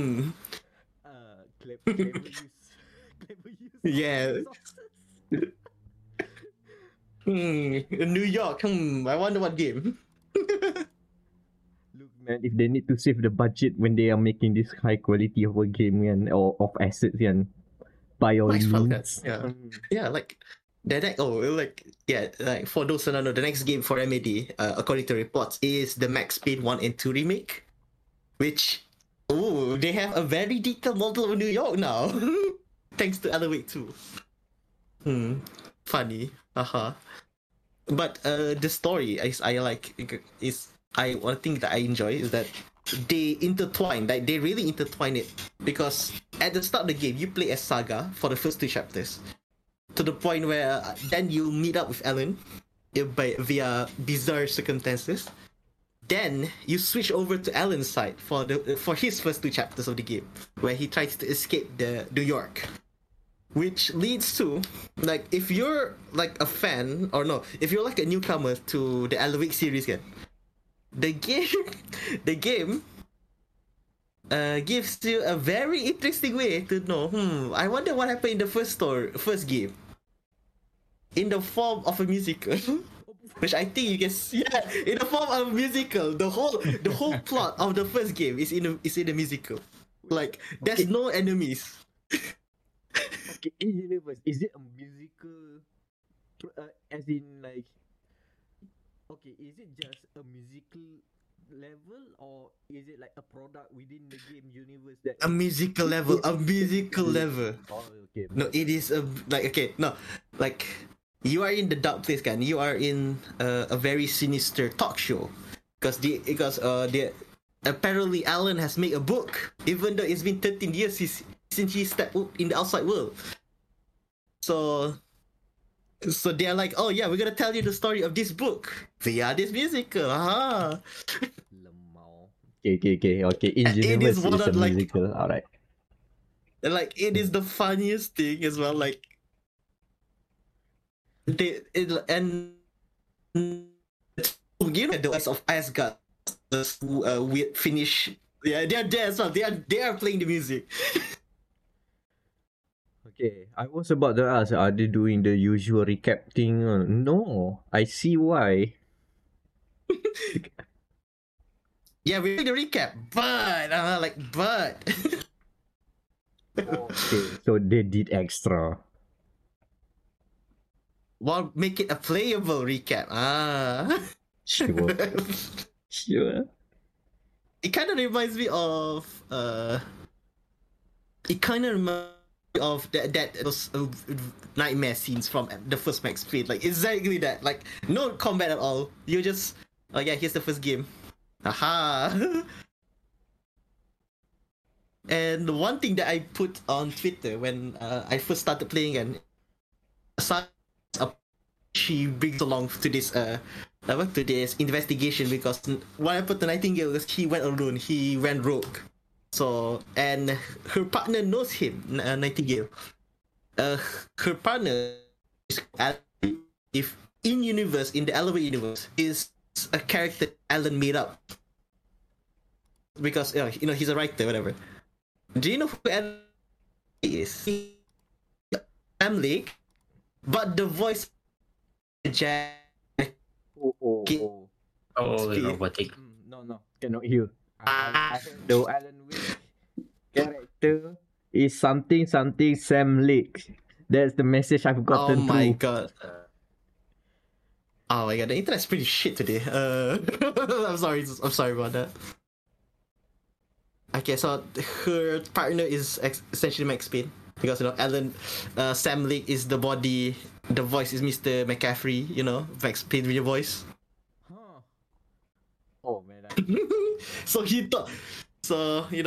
Yeah. New York. I wonder what game. Look, man, if they need to save the budget when they are making this high quality of a game, or of assets, buy all means. Yeah. Yeah, like The next, for those who don't know, the next game for Remedy, according to reports, is the Max Payne 1 and 2 remake, which, they have a very detailed model of New York now, thanks to Alan Wake 2. Funny, But the story I enjoy is that they intertwine, like they really intertwine it, because at the start of the game you play as Saga for the first two chapters, to the point where then you meet up with Alan via bizarre circumstances. Then you switch over to Alan's side for his first two chapters of the game, where he tries to escape the New York, which leads to, like, if you're like a fan or no, if you're like a newcomer to the Alan Wake series, again, the game gives you a very interesting way to know. I wonder what happened in the first game, in the form of a musical. Which I think you can see, in the form of a musical. The whole plot of the first game is in a musical. Like, there's no enemies. In universe, is it a musical? As in, like, is it just a musical level, or is it like a product within the game universe that a musical level? A musical level. Oh, okay. No, it is a you are in the dark place, kan? You are in a very sinister talk show, because apparently Alan has made a book, even though it's been 13 years since he stepped up in the outside world. So they're like, oh yeah, we're gonna tell you the story of this book via this musical. Okay. It is one of like musical. All right. Like, it is the funniest thing as well. Like, the rest of Asgard, weird Finnish. Yeah, they are there as well. They are playing the music. Okay, I was about to ask, are they doing the usual recap thing? No, I see why. Yeah, we did the recap, but. Okay, so they did extra. Well, make it a playable recap. Sure. It kind of reminds me of that nightmare scenes from the first Max Payne, like exactly that, like no combat at all. You just, here's the first game. And one thing that I put on Twitter when I first started playing, and she brings along to this investigation, because what happened to Nightingale was he went alone, he went rogue. So, and her partner knows him, Nightingale. Her partner, if in the Alan Wake universe, is a character Alan made up, because he's a writer, whatever. Do you know who Alan is? Family, but the voice, Jack. The robotic. No, cannot hear. The Alan Wake character is something Sam Lake. That's the message I've gotten. Oh my god! Oh my god! The internet's pretty shit today. I'm sorry about that. Okay, so her partner is essentially Max Payne, because Alan, Sam Lake is the body, the voice is Mr. McCaffrey. Max Payne with your voice. Oh man. So he talks in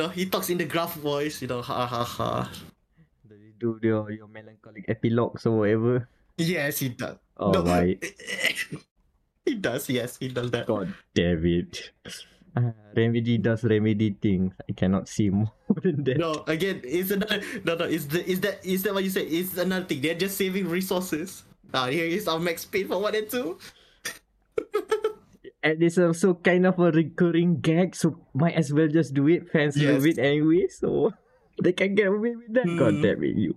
the gruff voice, Does he do your melancholic epilogues or whatever? Yes, he does. Oh no. My. He does, yes, he does that. God damn it. Remedy does Remedy things. I cannot see more than that. No, again, it's another. No, is that what you say? It's another thing. They're just saving resources. Here is our Max Payne for 1 and 2. And it's also kind of a recurring gag, so might as well just do it. Fans love it anyway, so they can get away with that. God damn it, you.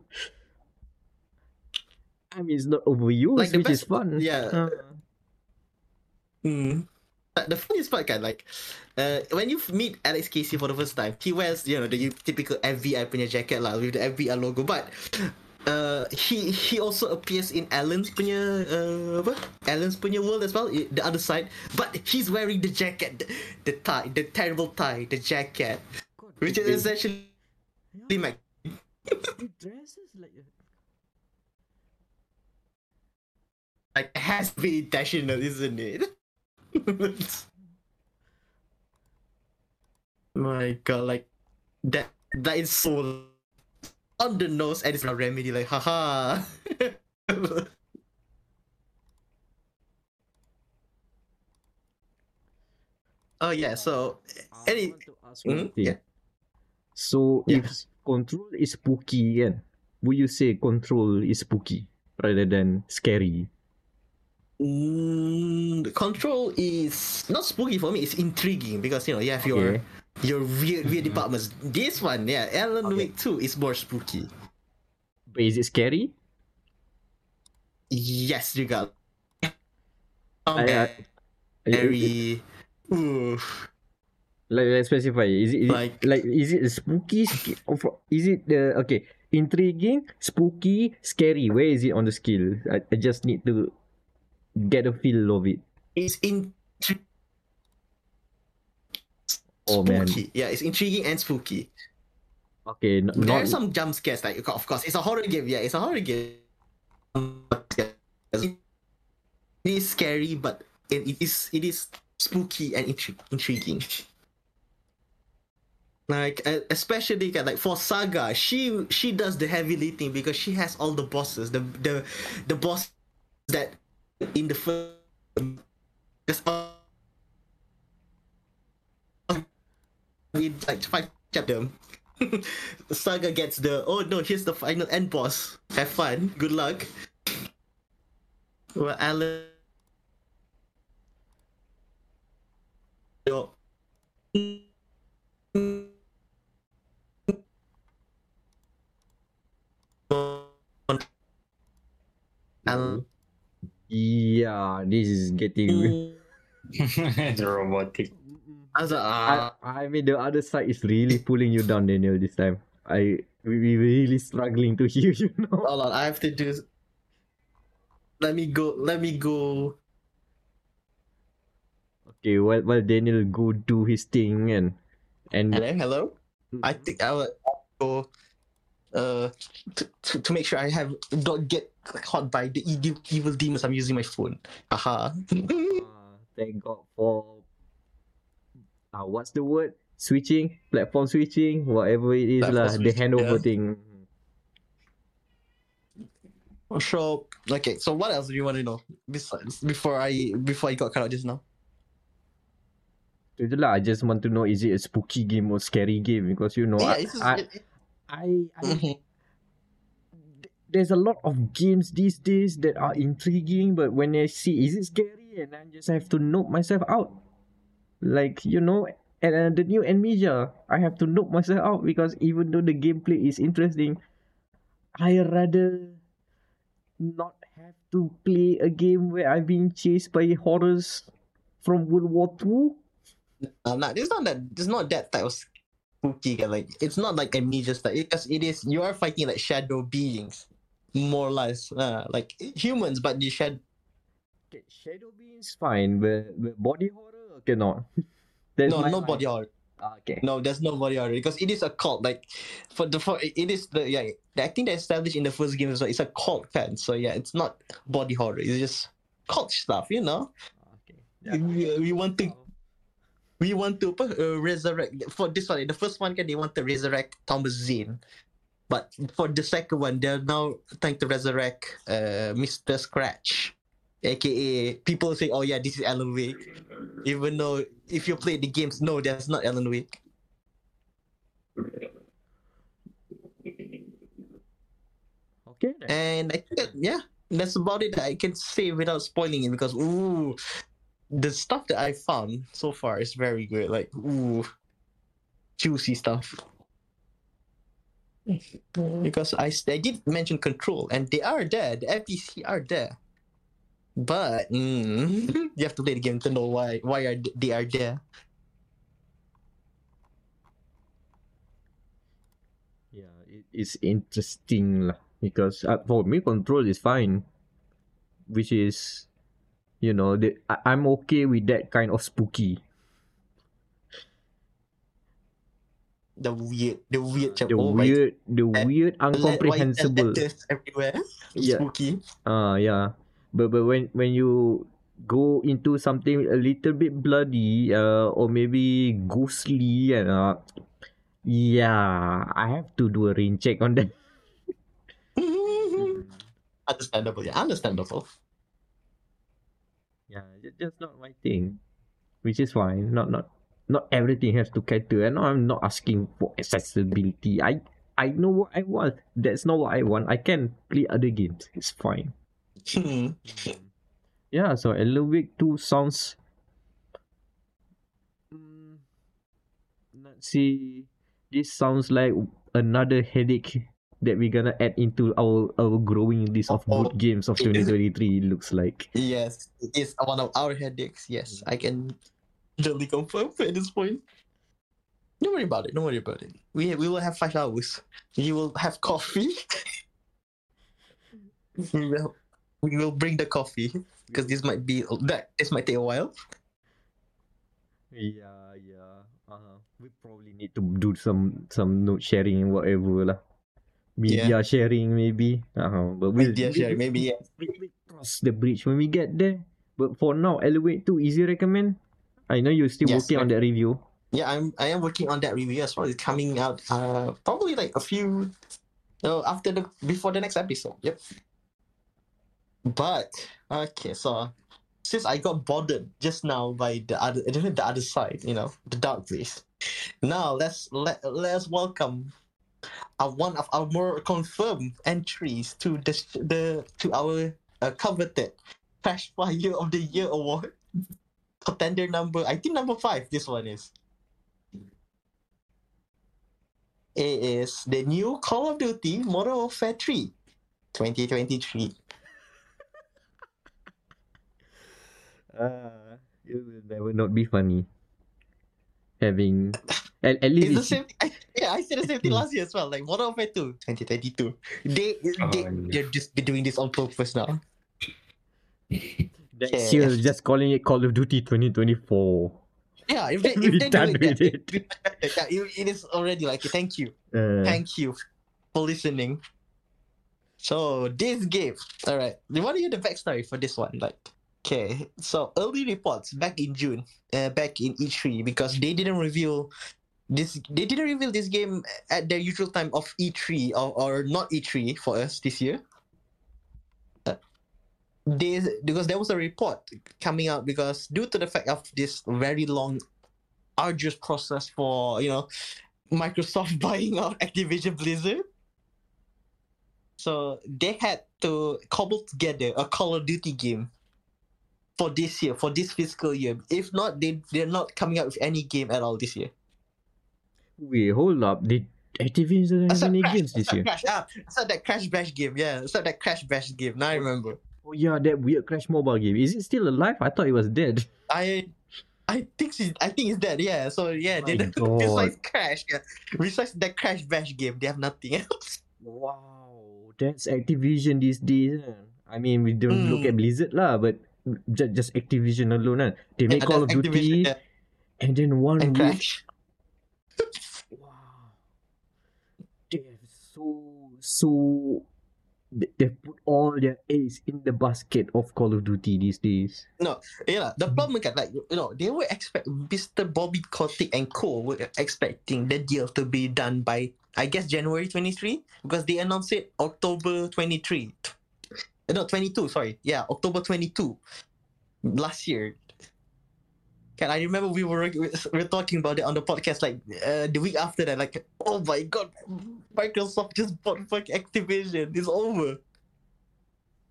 I mean, it's not overused, like, which is fun. Yeah. The funniest part, when you meet Alex Casey for the first time, he wears, the typical FBI punya jacket lah with the FBI logo, but He also appears in Alan's punya Alan's punya world as well, the other side. But he's wearing the jacket, the tie, the terrible tie, the jacket, which is essentially Max. It dresses like a... like it has to be intentional, isn't it? My God, like that is so on the nose, and it's not Remedy, like, haha. Oh, yeah, so... I want to ask one thing. Yeah. So, yeah. If Control is spooky, yeah, would you say Control is spooky rather than scary? The Control is not spooky for me, it's intriguing, because, you know, you have your weird departments. This one, yeah, Alan Wake 2 is more spooky. But is it scary? Yes, you got very... Like, let's specify. Is it spooky? Is it intriguing, spooky, scary? Where is it on the scale? I just need to get a feel of it. It's intriguing. Spooky. Yeah, it's intriguing and spooky. Okay, there are some jump scares. Like, of course, it's a horror game. Yeah, it's a horror game. It is scary, but it is spooky and intriguing. Like, especially like for Saga, she does the heavy lifting because she has all the bosses, the boss that in the first. We like fight them. Saga gets the here's the final end boss. Have fun. Good luck. Well, Alan, yeah, this is getting the robotic. I mean, the other side is really pulling you down, Daniel, this time. We really struggling to hear you now. Hold on, I have to do... Let me go... Okay, while Daniel go do his thing and... Hello? I think I will go... to make sure I have... Don't get caught by the evil demons. I'm using my phone. Haha. Thank God for... what's the word? Switching? Platform switching? Whatever it is lah, the handover thing. Sure. Okay, so what else do you want to know? Besides, before I got cut out just now? Itulah, I just want to know, is it a spooky game or scary game? Because you know, there's a lot of games these days that are intriguing, but when I see, is it scary? And I just have to knock myself out. Like, you know, and the new Amnesia, I have to knock myself out because even though the gameplay is interesting, I rather not have to play a game where I've been chased by horrors from World War II. It's not that type of spooky. Like, it's not like Amnesia stuff. It is you are fighting like shadow beings, more or less, like humans, but you shadow beings fine, but body horror. Okay, no body horror. Okay. No, there's no body horror because it is a cult. Like, I think they established in the first game as well. It's a cult fan, so yeah, it's not body horror. It's just cult stuff, you know. Okay. Yeah. We want to resurrect for this one. The first one, they want to resurrect Thomas Zane, but for the second one, they're now trying to resurrect Mr. Scratch. AKA, people say, oh yeah, this is Alan Wake. Even though, if you play the games, no, that's not Alan Wake. Okay. And I think, yeah, that's about it that I can say without spoiling it because, the stuff that I found so far is very good. Like, juicy stuff. Because I did mention Control, and they are there. The FTC are there. But you have to play the game to know why they are there. Yeah, it's interesting lah. Because for me, Control is fine. Which is, you know, I'm okay with that kind of spooky. The weird, incomprehensible. Everywhere. Yeah. Spooky. Yeah. But when you go into something a little bit bloody, or maybe ghostly, and yeah, I have to do a rain check on that. Understandable, yeah, understandable. Yeah, just not my thing, which is fine. Not everything has to cater, and I'm not asking for accessibility. I know what I want. That's not what I want. I can play other games. It's fine. Yeah, so Alan Wake 2 sounds. Let's see. This sounds like another headache that we're gonna add into our growing list of good games of 2023. It looks like. Yes, it is one of our headaches. Yes, I can totally confirm at this point. Don't worry about it. Don't worry about it. We will have 5 hours. You will have coffee. We will bring the coffee, because this might take a while. Yeah. We probably need to do some note sharing and whatever lah. Media sharing maybe. But we cross the bridge when we get there. But for now, Elevate 2 easy recommend. I know you're still working on that review. Yeah, I am working on that review as well. It's coming out probably like a few before the next episode. Yep. But okay, so since I got bothered just now by the other side, you know, the dark place. Now let's welcome one of our more confirmed entries to our coveted Crash Player of the Year award contender number 5. This one is. It is the new Call of Duty Modern Warfare 3, 2023. It will never not be funny. Having at least it's the same. I said the same thing last year as well. Like Modern Warfare 2, 2022. They're just doing this on purpose now. That's just calling it Call of Duty 2024. Yeah, if they do it, it is already like thank you, thank you for listening. So this game, all right. What are you the backstory for this one like? Okay, so early reports back in June, back in E3, because they didn't reveal this game at their usual time of E3 or not E3 for us this year. Because there was a report coming out because due to the fact of this very long, arduous process for Microsoft buying out Activision Blizzard. So they had to cobble together a Call of Duty game. For this year, for this fiscal year. If not, they're not coming out with any game at all this year. Wait, hold up. Did Activision have any games this year? Except that Crash Bash game, yeah. Except that Crash Bash game, now I remember. Oh yeah, that weird Crash mobile game. Is it still alive? I thought it was dead. I think it's dead, yeah. So yeah, they don't besides Crash. Yeah. Besides that Crash Bash game, they have nothing else. Wow, that's Activision these days. I mean, we don't look at Blizzard lah, but just Activision alone, eh? They make Call of Duty, and then Crash. Wow, they have so they put all their eggs in the basket of Call of Duty these days. No, yeah, the problem is they were expecting Mr. Bobby Kotick and Co. were expecting the deal to be done by I guess January 23, because they announced it October 23. No, 22, sorry. Yeah, October 22 last year. And I remember we were talking about it on the podcast like the week after that. Like, oh my God, Microsoft just bought fucking Activision. It's over.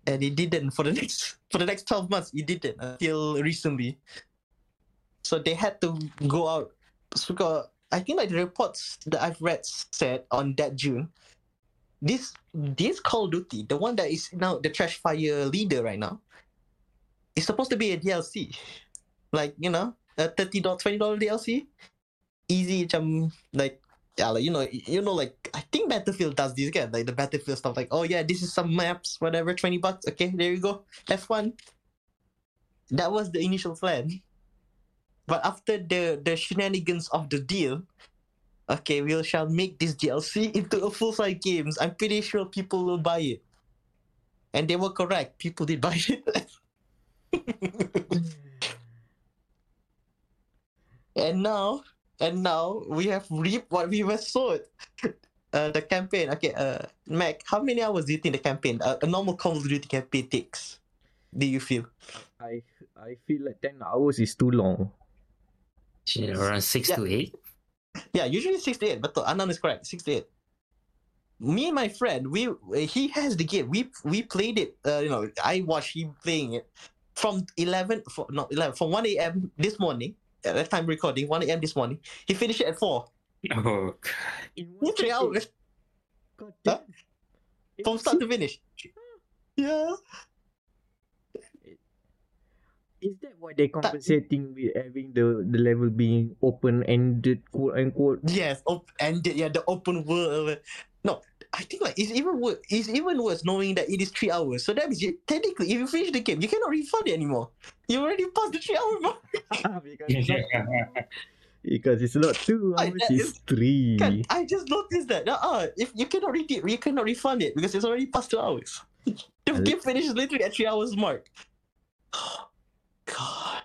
And it didn't for the next 12 months. It didn't until recently. So they had to go out. Because I think like the reports that I've read said on that June, This Call of Duty, the one that is now the Trash Fire leader right now, is supposed to be a DLC. Like, a $30, $20 DLC. Easy, like yeah, like, you know, like, I think Battlefield does this again, like the Battlefield stuff, like, oh yeah, this is some maps, whatever, $20, okay, there you go, have fun. That was the initial plan. But after the shenanigans of the deal, okay, we shall make this DLC into a full-size game. I'm pretty sure people will buy it. And they were correct. People did buy it. And now, we have reaped what we were sowed. The campaign. Okay, Mac, how many hours do you think the campaign, a normal Call of Duty campaign takes? Do you feel? I feel like 10 hours is too long. Around 6 to 8? Yeah, usually 6 to 8, but Anand is correct, 6 to 8. Me and my friend, he has the game. We played it, I watched him playing it from 1 a.m. this morning, at that time recording, 1 a.m. this morning. He finished it at 4. Oh, God. In 3 hours. God damn. Huh? From start to finish. Yeah. Is that why they're compensating with having the level being open-ended, quote-unquote? Yes, open-ended, yeah, the open world. No, I think like it's even worse knowing that it is 3 hours. So that means, technically, if you finish the game, you cannot refund it anymore. You already passed the 3 hour mark. Because it's not 2 hours, it's 3. God, I just noticed that. If you cannot read it, you cannot refund it because it's already past 2 hours. The game finishes literally at 3 hours mark. God.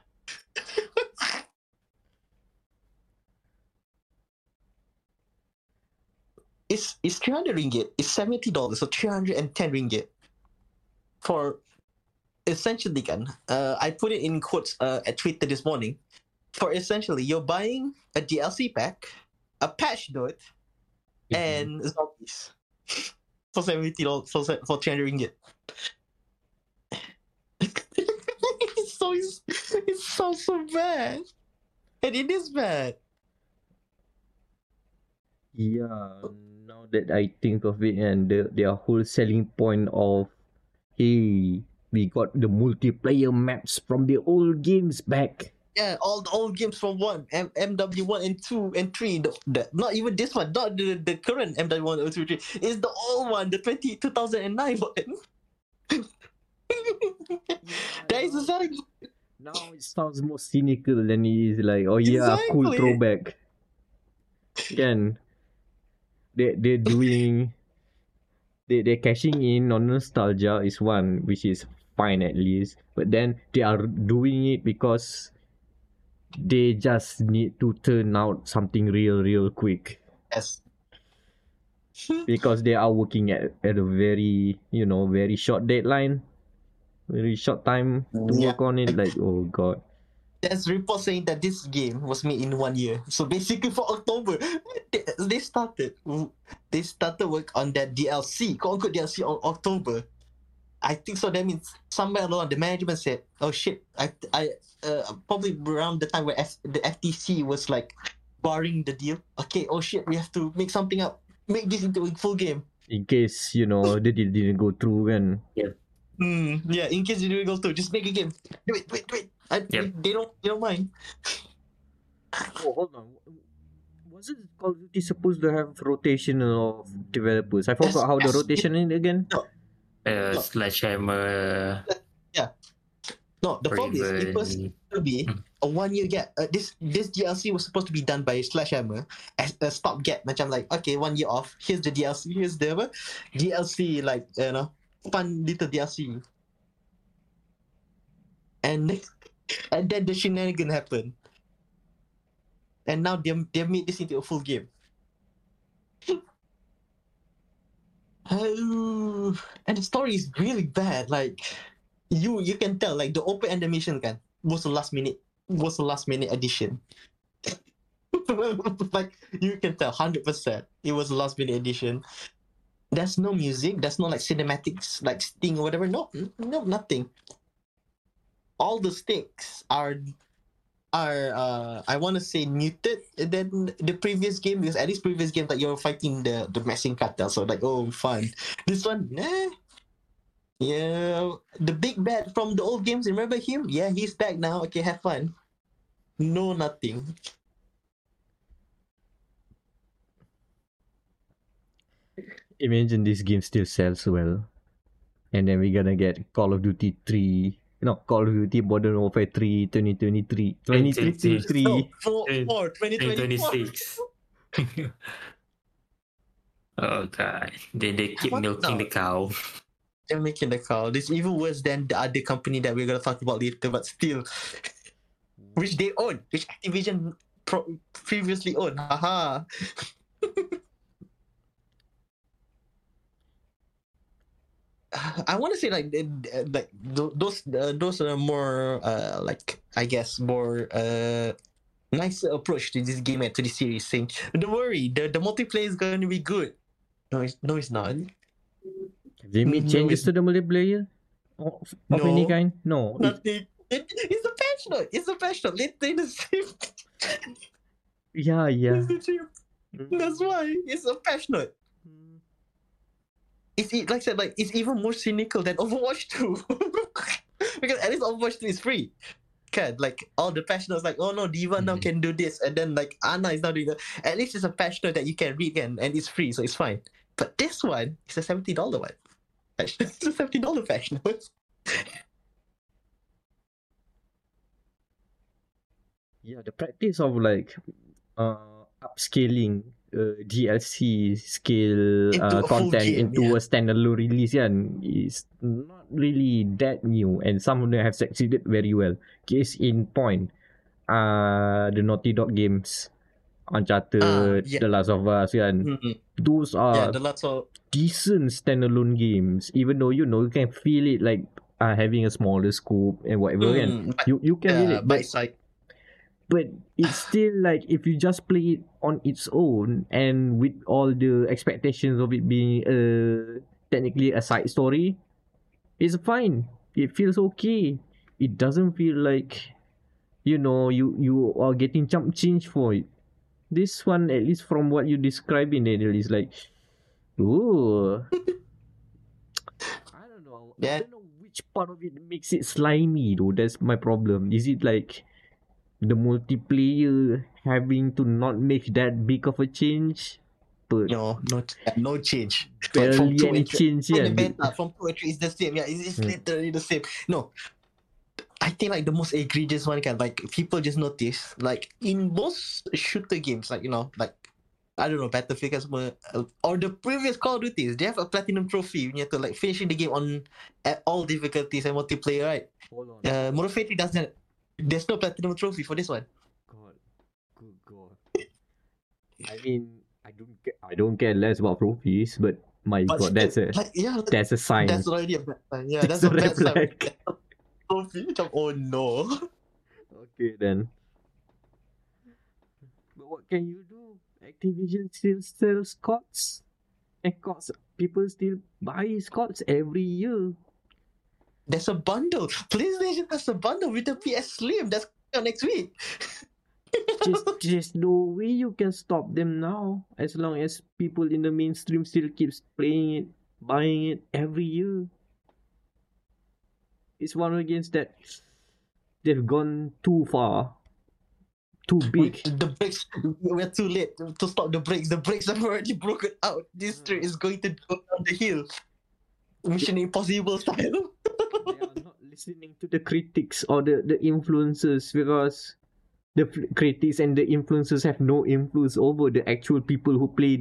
It's 300 ringgit. It's $70, so 310 ringgit. For essentially, kan, I put it in quotes at Twitter this morning. For essentially, you're buying a DLC pack, a patch note, and zombies for $70 for 300 ringgit. It sounds so bad, and it is bad. Yeah, now that I think of it, and their whole selling point of, hey, we got the multiplayer maps from the old games back. Yeah, all the old games from MW1 and 2 and 3. Not even this one, not the current MW1 and 2 and 3. It's the old one, the 2009 one. That is exactly. Now it sounds more cynical than it is. Like, oh yeah, exactly. Cool throwback. Again, they're doing, they're cashing in on nostalgia is one, which is fine at least. But then they are doing it because they just need to turn out something real quick. Yes. Because they are working at a very, very short deadline. Very short time to work on it, like, oh god. There's report saying that this game was made in 1 year. So basically for October, they started work on that DLC, quote-unquote DLC on October. I think so. That means somewhere along the management said, oh shit, I probably around the time where the FTC was like barring the deal. Okay, oh shit, we have to make something up. Make this into a full game. In case, the deal didn't go through and... Yeah. Yeah, in case you do go through, just make a game. Do it. They don't mind. Oh, hold on. Wasn't Call of Duty supposed to have rotation of developers? I forgot how the rotation is again. No. Sledgehammer. Yeah. No, the problem is it was supposed to be a 1 year gap. This DLC was supposed to be done by Sledgehammer as a stop gap. I'm like, okay, 1 year off. Here's the DLC. Here's the DLC. Like, fun little DLC, and then the shenanigan happened, and now they made this into a full game. Oh, and the story is really bad. Like you can tell, like the open end mission kan was the last minute addition. Like you can tell 100%, it was the last minute addition. There's no music. There's no like cinematics, like Sting or whatever. No, nothing. All the sticks are I want to say muted than the previous game, because at least previous game like you're fighting the Mexican cartel, so like oh fun. This one, nah. Yeah, the big bad from the old games. Remember him? Yeah, he's back now. Okay, have fun. No, nothing. imagine this game still sells well. And then we're gonna get Call of Duty 3. No, Call of Duty Modern Warfare 3, 2023. 2023. No, 4, 2026. Oh god. They keep milking the cow. They're milking the cow. This is even worse than the other company that we're gonna talk about later, but still. Which they own. Which Activision previously owned. Haha. I want to say like those are more like I guess more nicer approach to this game and to the series, saying don't worry, the multiplayer is going to be good. No, it's not. Have they made changes to the multiplayer of any kind? No, nothing. It's a patch note. Later in the same. Yeah. That's why it's a patch note. It's even more cynical than Overwatch 2. Because at least Overwatch 2 is free. Okay, like all the patch notes like, oh no, D.Va now can do this, and then like Ana is now doing that. At least it's a patch note that you can read and it's free, so it's fine. But this one is a $70 one. It's a $70 patch note. Yeah, the practice of like upscaling DLC scale content into a standalone release is not really that new, and some of them have succeeded very well. Case in point, the Naughty Dog games, Uncharted, The Last of Us, those are decent standalone games, even though you can feel it like having a smaller scope and whatever, you can feel it, but it's still like if you just play it on its own and with all the expectations of it being technically a side story, it's fine. It feels okay. It doesn't feel like you are getting chump change for it. This one, at least from what you describe in it, is like, ooh. I don't know which part of it makes it slimy though. That's my problem. Is it like the multiplayer having to not make that big of a change? But no change. Barely any change, From 2 and 3 is the same. Yeah, it's literally the same. No. I think like the most egregious one can like people just notice like in most shooter games like I don't know, Battlefield or the previous Call of Duties, they have a platinum trophy. You have to like finishing the game on at all difficulties and multiplayer, right? Hold on. Modern Warfare 3 doesn't. There's no platinum trophy for this one. God, good God. I mean, I don't care less about trophies, but God, that's a sign. That's already a bad sign. Yeah, that's a bad sign. Trophy? Oh no. Okay then. But what can you do? Activision still sells Scots, and Scots people still buy Scots every year. There's a bundle. PlayStation has a bundle with the PS Slim. That's next week. Just no way you can stop them now. As long as people in the mainstream still keeps playing it, buying it every year. It's one against that they've gone too far. Too big. The brakes. We're too late to stop the brakes. The brakes have already broken out. This train is going to go down the hill. Mission Impossible style. They are not listening to the critics or the influencers, because the critics and the influencers have no influence over the actual people who buy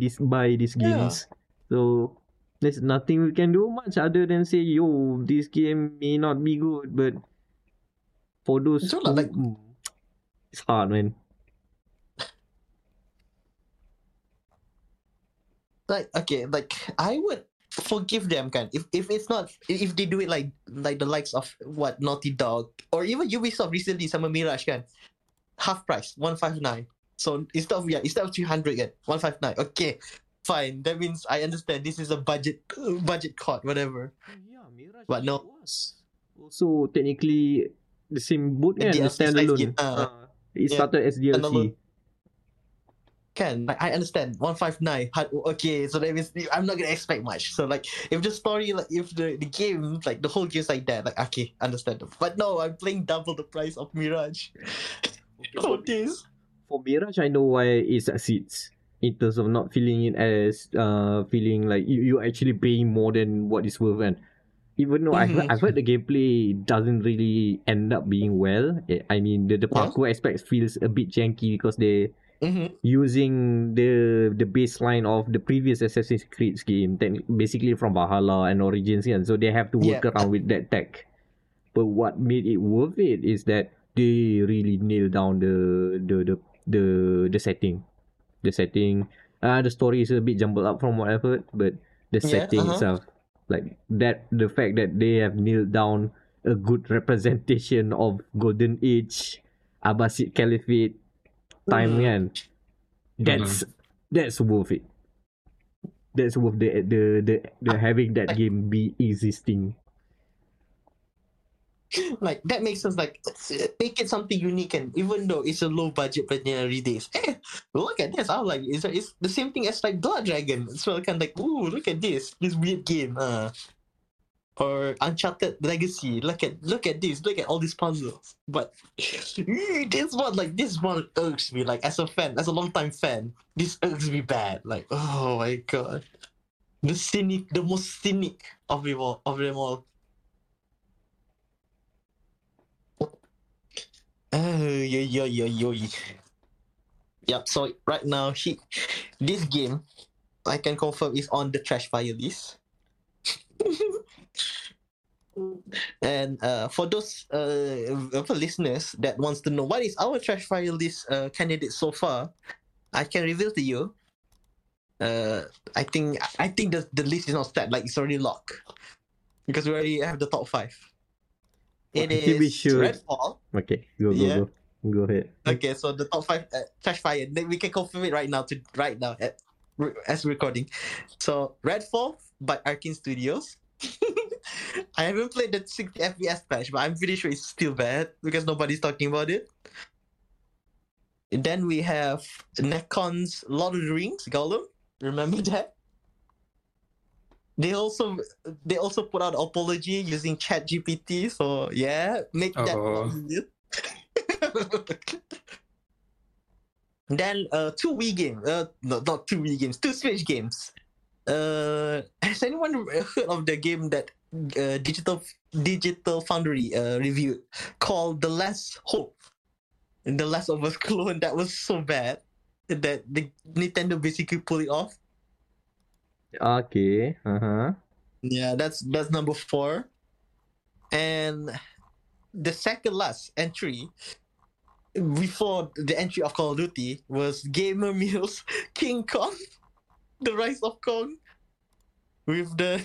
these games. So there's nothing we can do much other than say, yo, this game may not be good, but for those it's hard, man. I would forgive them, kan? If it's not, if they do it like the likes of what Naughty Dog or even Ubisoft recently sama Mirage, kan? Half price, 159. So instead of 300, kan? 159. Okay, fine. That means I understand this is a budget cut, whatever. Yeah, Mirage. But no. Also technically the same boot, kan? The standalone. It started as DLC. Can I understand 159? Okay, so that means I'm not gonna expect much. So like, if the story, like if the game, like the whole game's like that, like okay, understand. But no, I'm playing double the price of Mirage. For Mirage, I know why it succeeds. in terms of not feeling it as feeling like you're actually paying more than what it's worth. And even though I've heard the gameplay doesn't really end up being well. I mean, the parkour aspect feels a bit janky because they using the baseline of the previous Assassin's Creed game, basically from Valhalla and Origins, and so they have to work around with that tech. But what made it worth it is that they really nailed down the setting. The setting, the story is a bit jumbled up from what I've heard, but the setting itself, like that, the fact that they have nailed down a good representation of Golden Age, Abbasid Caliphate time, kan, that's worth it. That's worth the having that game be existing. Like that makes us like make it something unique, and even though it's a low budget ordinary days, look at this. I was like, it's the same thing as like Blood Dragon. So kind of like, ooh, look at this weird game, or Uncharted Legacy. Look at this. Look at all these puzzles. But this one irks me. Like as a fan, as a long-time fan, this irks me bad. Like, oh my god, the most cynic of them all. Yep, so right now, this game, I can confirm, is on the trash fire list. And for those listeners that wants to know what is our trash fire list candidate so far, I can reveal to you. I think the list is not set, like it's already locked. Because we already have the top 5. It is Redfall. Okay, go ahead. Okay, so the top 5 trash fire. We can confirm it right now as recording. So Redfall by Arkane Studios. I haven't played the 60 FPS patch, but I'm pretty sure it's still bad because nobody's talking about it. And then we have Nekon's Lord of the Rings Gollum. Remember that? They also put out apology using ChatGPT, so make that easier. Then 2 Switch games. Has anyone heard of the game that Digital Foundry reviewed called The Last Hope? The Last of Us clone that was so bad that the Nintendo basically pulled it off. Okay. Yeah, that's number 4, and the second last entry before the entry of Call of Duty was Gamer Meals King Kong, the Rise of Kong, with the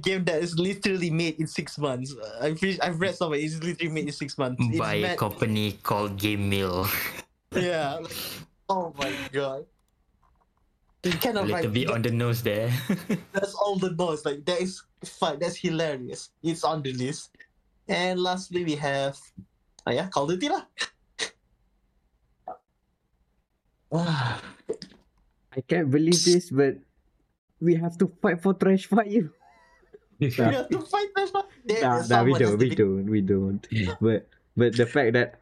game that is literally made in 6 months. I've read somewhere it's literally made in 6 months by a company called Game Meal. Yeah. Like, oh my god. Kind of a little bit on the nose there. That's all the nose. Like that is fun. That's hilarious. It's on the list. And lastly, we have, Call of Duty lah. I can't believe this, but we have to fight for trash fire. We have to fight trash fire. We don't. But the fact that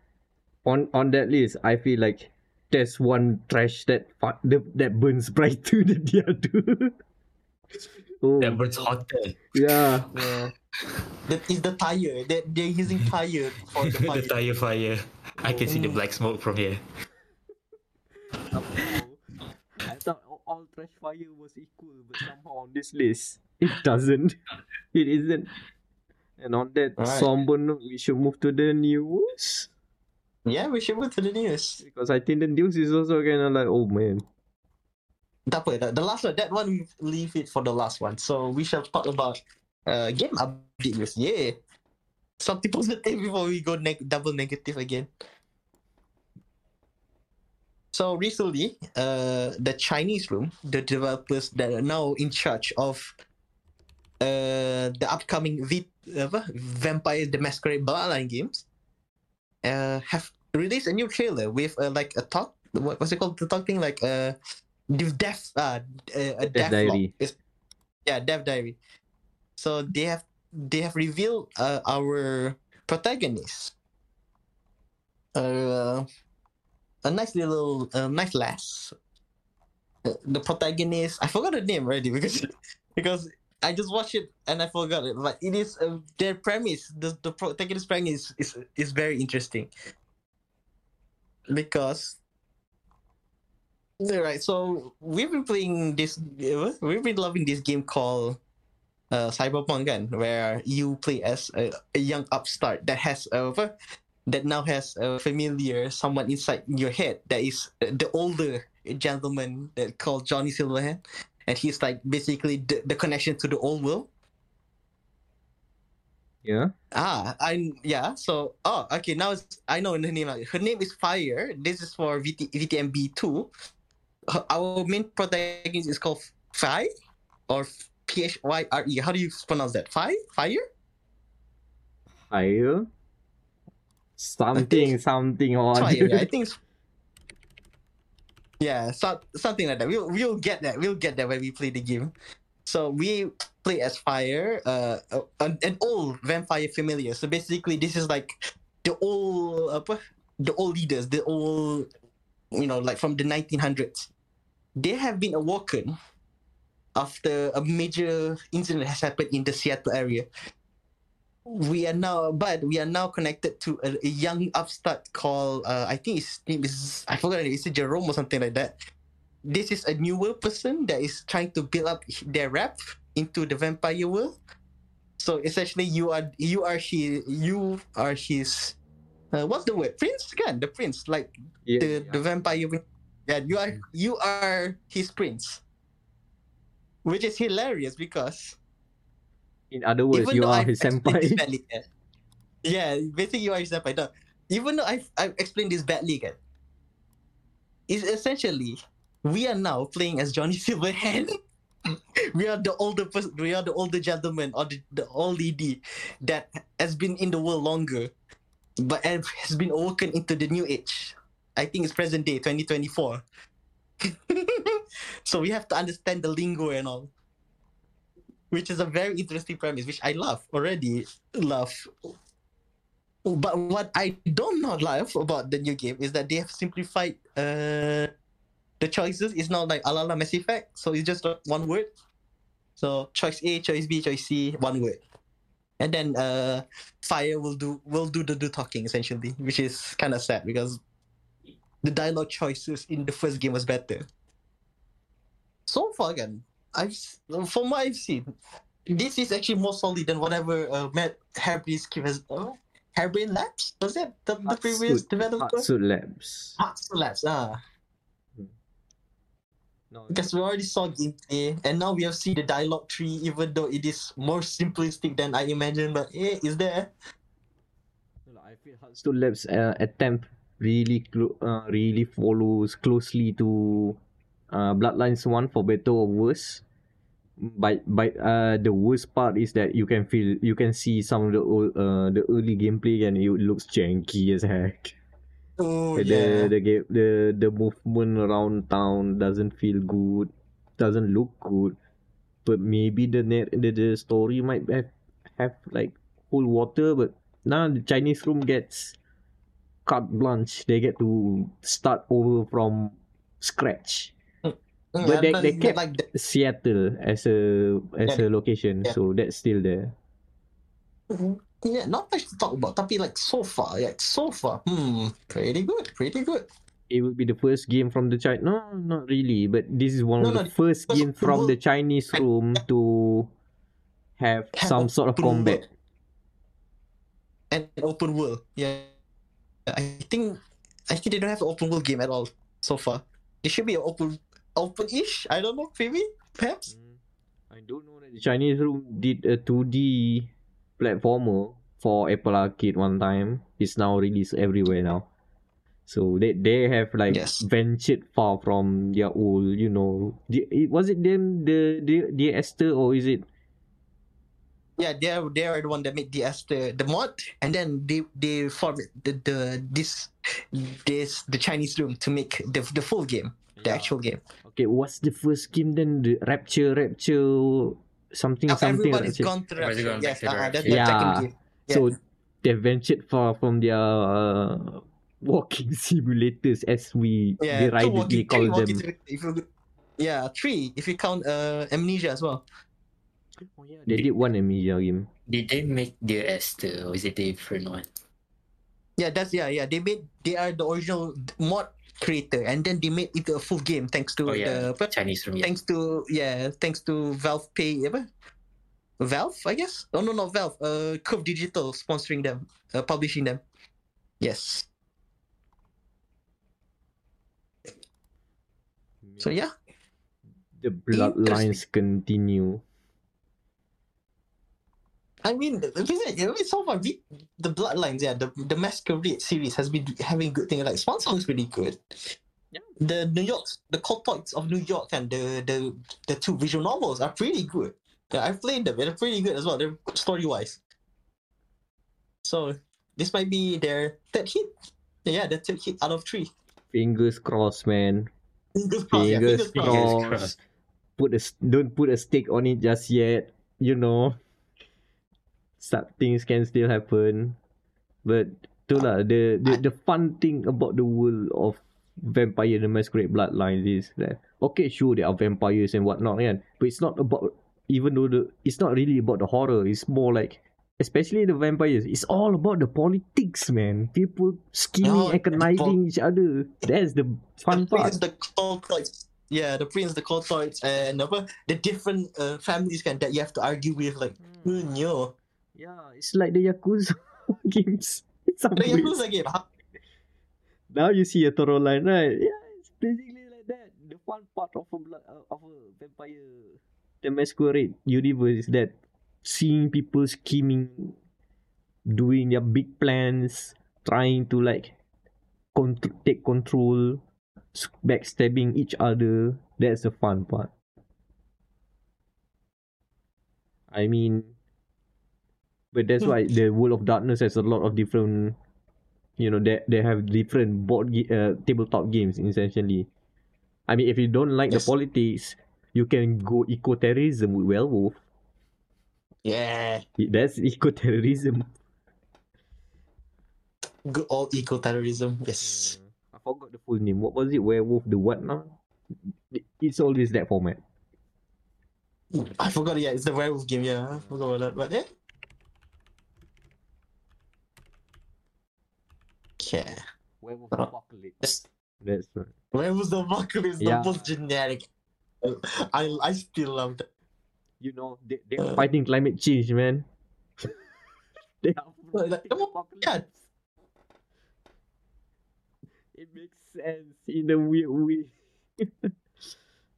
on that list, I feel like there's one trash that burns brighter than the other. That burns hotter. Yeah. That is the tire. They're using tire for the fire. The tire fire. I can see the black smoke from here. I thought all trash fire was equal, but somehow on this list, it doesn't. It isn't. And on that somber note, we should move to the news. Yeah, we should move to the news. Because I think the news is also kind of like, oh man. The last one, that one, we leave it for the last one. So we shall talk about game update news. Yeah. Something positive before we go double negative again. So recently, the Chinese room, the developers that are now in charge of the upcoming Vampire the Masquerade Bloodline games, have released a new trailer with like a talk. What's it called? The talk thing, like a death diary. Death diary. So they have revealed our protagonist. a nice little, nice lass. The protagonist, I forgot the name already because I just watched it and I forgot it. But it is their premise. The protagonist premise is very interesting because. Right, so we've been playing this. We've been loving this game called Cyberpunk, kan, where you play as a young upstart that has that now has a familiar someone inside your head that is the older gentleman that called Johnny Silverhand, and he's like basically the connection to the old world. Yeah. So okay. Now I know the name. Her name is Fire. This is for VTMB 2. Our main protagonist is called Phi or Phyre. How do you pronounce that? Phi? Fire? Fire? Something or Fire, yeah, I think it's... Yeah, something like that. We'll get that. We'll get that when we play the game. So we play as Fire, an old vampire familiar. So basically this is like the old leaders, the old, like from the 1900s. They have been awoken after a major incident has happened in the Seattle area. We are now connected to a young upstart called, I think his name is, I forgot, is it Jerome or something like that? This is a newer person that is trying to build up their rep into the vampire world. So essentially, you are his. What's the word? Prince, kan? The prince, the vampire. Yeah, you are his prince, which is hilarious because. In other words, you are his senpai. Yeah, basically you are his senpai. No, even though I've explained this badly, kan, it's essentially. We are now playing as Johnny Silverhand. We are the older person. We are the older gentleman or the old lady that has been in the world longer, but has been awoken into the new age. I think it's present day, 2024. So we have to understand the lingo and all, which is a very interesting premise, which I love already. But what I don't not love about the new game is that they have simplified. The choices is not like Alala Mass Effect, so it's just one word. So choice A, choice B, choice C, one word, and then Fire will do the talking essentially, which is kind of sad because the dialogue choices in the first game was better. So far, again, from what I've seen, this is actually more solid than whatever Harebrained has. Harebrained Labs was it the previous developer? Hatsu Labs. No, because we already saw gameplay, and now we have seen the dialogue tree, even though it is more simplistic than I imagined, but it's there. I feel Hatsu Labs' attempt really follows closely to Bloodlines 1 for better or worse. But the worst part is that you can see some of the early gameplay and it looks janky as heck. Oh, yeah. The movement around town doesn't feel good, doesn't look good, but maybe the story might have like cool water. But now the Chinese room gets carte blanche; they get to start over from scratch. But they kept like Seattle as a location, so that's still there. Mm-hmm. Yeah, not much to talk about, tapi like so far. Pretty good. It would be the first game from the Chinese... No, not really, but this is one of the first game from the Chinese room to have some sort of combat. And an open world, yeah. I think they don't have an open world game at all so far. There should be an open-ish, I don't know, maybe, perhaps? I don't know that the Chinese room did a 2D... platformer for Apple Arcade one time. It's now released everywhere now. So they have like ventured far from their old, was it them the Esther or is it? Yeah, they are the one that made the Esther the mod, and then they formed the Chinese room to make the full game, the actual game. Okay, what's the first game then? The Rapture. Something. Everybody's gone through Rapture. Yes, that's the second game. Yeah. So they ventured far from their walking simulators, as we deridedly call them. Yeah, 3 if you count Amnesia as well. Oh yeah, they did one Amnesia game. Did they make DRS too, or is it a different one? Yeah, that's They made, they are the original mod creator, and then they made it a full game thanks to the Chinese room. Thanks to thanks to Valve Pay. Valve, I guess. Oh no, not Valve. Curve Digital sponsoring them, publishing them. Yes. So yeah, the bloodlines continue. I mean, so far the bloodlines, the Masquerade series has been having good things. Like Swan Song is really good. Yeah. The New York, the Cultoids of New York, and the two visual novels are pretty good. Yeah, I've played them. They're pretty good as well. They're story wise. So this might be their third hit. Yeah, their third hit out of 3. Fingers crossed, man. Fingers crossed. Don't put a stick on it just yet. You know. Things can still happen, but itulah the fun thing about the world of Vampire the Masquerade Bloodlines is that okay, sure there are vampires and whatnot, yeah, but it's not about, even though it's not really about the horror. It's more like, especially the vampires, it's all about the politics, man. People scheming and conniving each other. That's the fun part. Yeah, the prince, the cultoids, and the different families that you have to argue with, like no. Yeah, it's like the Yakuza games. It's the Yakuza game. Huh? Now you see a Toro line, right? Yeah, it's basically like that. The fun part of a Vampire the Masquerade universe is that seeing people scheming, doing their big plans, trying to like take control, backstabbing each other. That's the fun part. I mean, but that's why the World of Darkness has a lot of different, you know, they have different tabletop games, essentially. I mean, if you don't like the politics, you can go eco-terrorism with Werewolf. Yeah. That's eco-terrorism. Good old eco-terrorism, yes. I forgot the full name. What was it? Werewolf the what now? It's always that format. I forgot, it's the Werewolf game, I forgot about that. But yeah. Yeah. Werewolf Apocalypse. That's right. Werewolf Apocalypse, the most generic. I still love that. You know, they are fighting climate change, man. They are fighting apocalypse. Yeah. It makes sense in a weird way.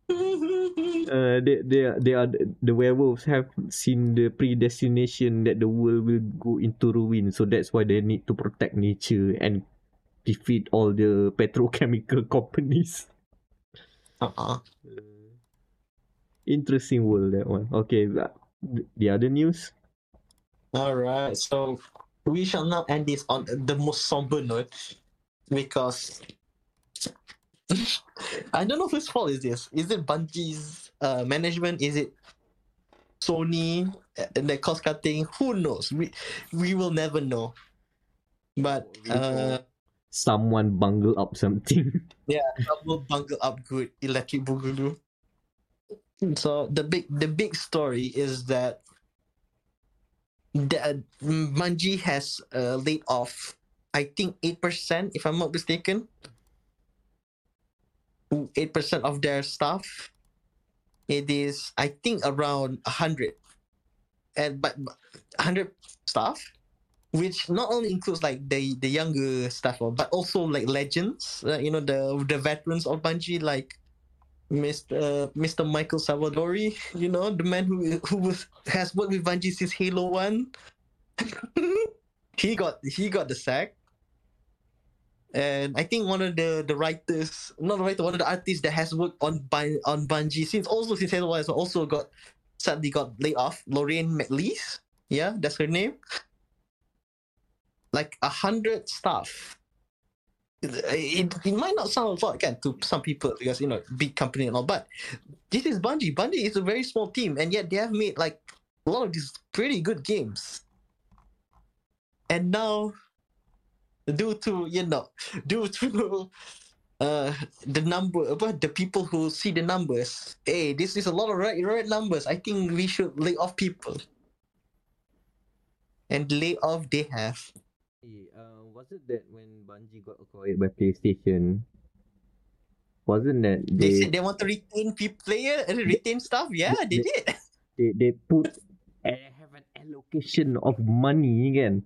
They are the werewolves have seen the predestination that the world will go into ruin, so that's why they need to protect nature and defeat all the petrochemical companies. Interesting world, that one. Okay, the other news. Alright, so we shall now end this on the most somber note, because I don't know whose fault is this. Is it Bungie's management? Is it Sony and the cost cutting? Who knows? We will never know. But someone bungled up something. Yeah, someone bungled up good electric boogaloo. So the big story is that Bungie has laid off, I think 8%, if I'm not mistaken. 8% of their staff. It is, I think, around 100, and but 100 staff, which not only includes like the younger staff, but also like legends, you know, the veterans of Bungie, like Mr. Michael Salvadori, you know, the man who has worked with Bungie since Halo 1. he got the sack. And I think one of the artists that has worked on Bungie since Halo 1 has also sadly got laid off, Lorraine McLeese. Yeah, that's her name. Like 100 staff. It might not sound a lot to some people, because you know, big company and all, but this is Bungie. Bungie is a very small team, and yet they have made like a lot of these pretty good games. And now due to, you know, due to the number, but the people who see the numbers, hey, this is a lot of red numbers. I think we should lay off people. And lay off they have. Hey, was it that when Bungie got acquired by PlayStation? Wasn't that they said they want to retain player and retain stuff? Yeah, they did. They put have an allocation of money again.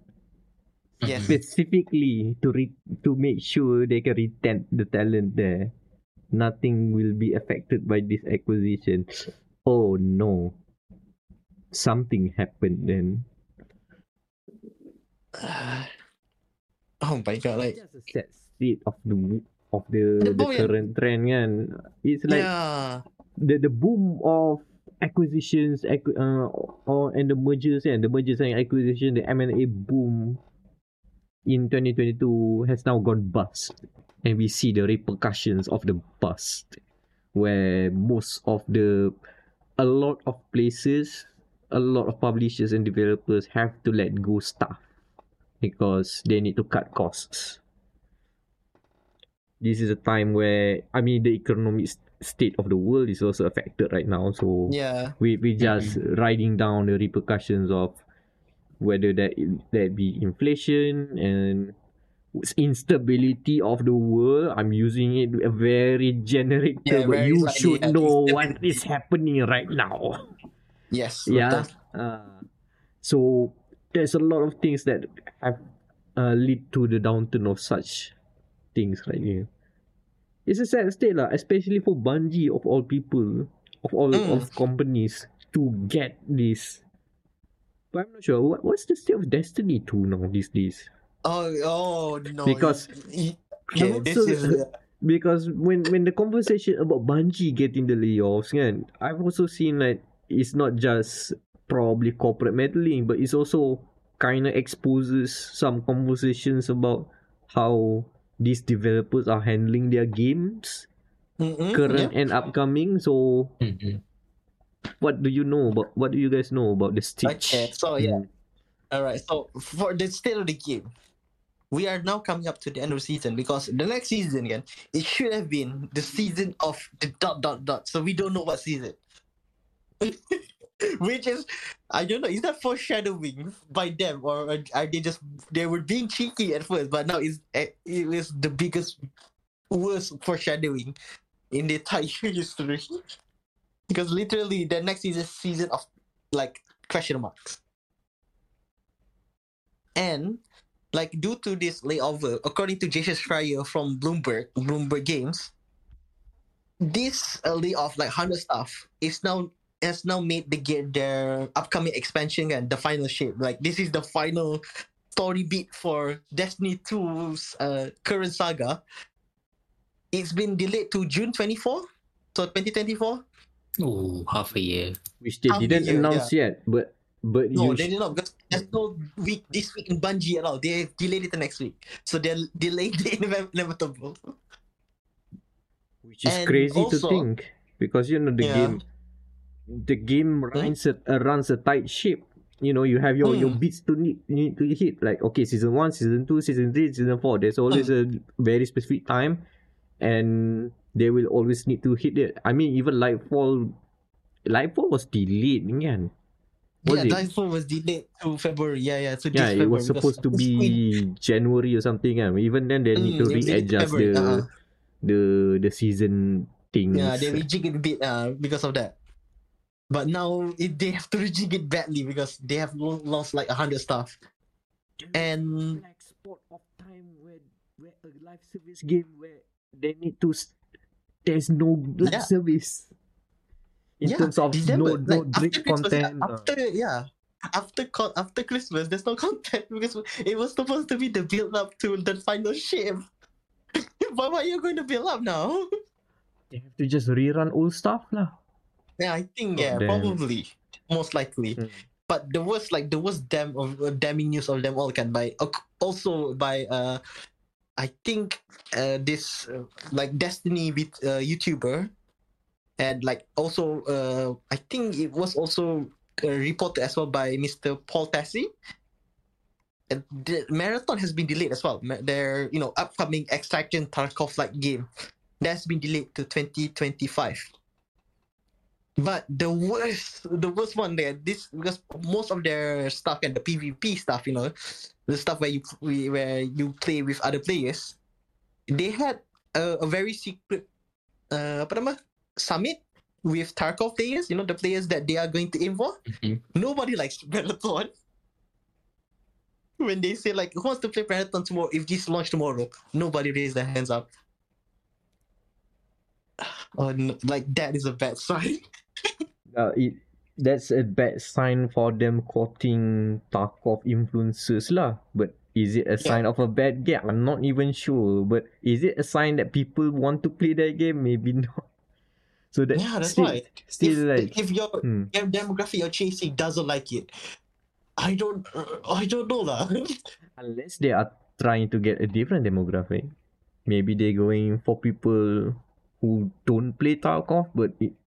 Yes. Specifically to make sure they can retain the talent there. Nothing will be affected by this acquisition. Oh no. Something happened then. Oh my god, like just a sad state of the current trend kan. It's like the boom of acquisitions and the mergers and acquisition, the M&A boom in 2022 has now gone bust, and we see the repercussions of the bust where a lot of publishers and developers have to let go staff because they need to cut costs. This is a time where, I mean, the economic state of the world is also affected right now. So we just riding down the repercussions of whether that be inflation and instability of the world. I'm using it a very generic term, but you should know what is happening right now. Yes. Yeah. So there's a lot of things that have led to the downturn of such things right here. It's a sad state lah, especially for Bungie of all people, of all of companies to get this. But I'm not sure what's the state of Destiny 2 now these days. Oh no! Because because when the conversation about Bungie getting the layoffs, kan, I've also seen like it's not just probably corporate meddling, but it's also kind of exposes some conversations about how these developers are handling their games, current and upcoming. So, what do you guys know about the state? Okay, so all right. So for the state of the game, we are now coming up to the end of the season, because the next season again, it should have been the season of the ... So we don't know what season, which is, I don't know. Is that foreshadowing by them, or are they just they were being cheeky at first, but now it is the biggest, worst foreshadowing in the entire history, because literally the next is a season of like question marks, and like due to this layover, according to Jason Schreier from Bloomberg Games, this layoff like 100 staff has now made their upcoming expansion and the final shape. Like, this is the final story beat for Destiny 2's current saga. It's been delayed to June 24, so 2024. Oh, half a year. Which they didn't announce yet, but no, they did not, because there's no week this week in Bungie at all. They delayed it the next week, so they delayed the inevitable. Which is crazy also, to think, because you know the game. The game runs a tight ship. You know, you have your beats to need to hit. Like, okay, season 1, season 2, season 3, season 4. There's always a very specific time, and they will always need to hit it. I mean, even Lightfall was delayed, man. Lightfall was delayed to February. So this February, it was supposed to be January or something. And even then, they need to readjust the season things. Yeah, they rejig it a bit because of that. But now they have to rejig it badly, because they have lost like 100 staff. And like sport of time where a live service game where they need to there's no live service in terms of no drink content. After Christmas, there's no content, because it was supposed to be the build up to the final shape. But what are you going to build up now? They have to just rerun old stuff lah. Yeah, I think probably, most likely. But the worst damning news of them all can by I think this like Destiny YouTuber, and like also I think it was also reported as well by Mr. Paul Tassi, Marathon has been delayed as well. Their, you know, upcoming extraction Tarkov-like game that's been delayed to 2025. But the worst one there, this, because most of their stuff and the PvP stuff, you know, the stuff where you play with other players, they had a very secret summit with Tarkov players, you know, the players that they are going to aim for. Mm-hmm. Nobody likes Marathon. When they say, like, who wants to play Marathon tomorrow if this launch tomorrow? Nobody raised their hands up. Oh, no, like, that is a bad sign. That's a bad sign for them quoting Tarkov influencers lah. But is it a sign of a bad game? I'm not even sure. But is it a sign that people want to play that game? Maybe not. So that's why. If your demographic you're chasing doesn't like it, I don't know lah. Unless they are trying to get a different demographic. Maybe they're going for people who don't play Tarkov but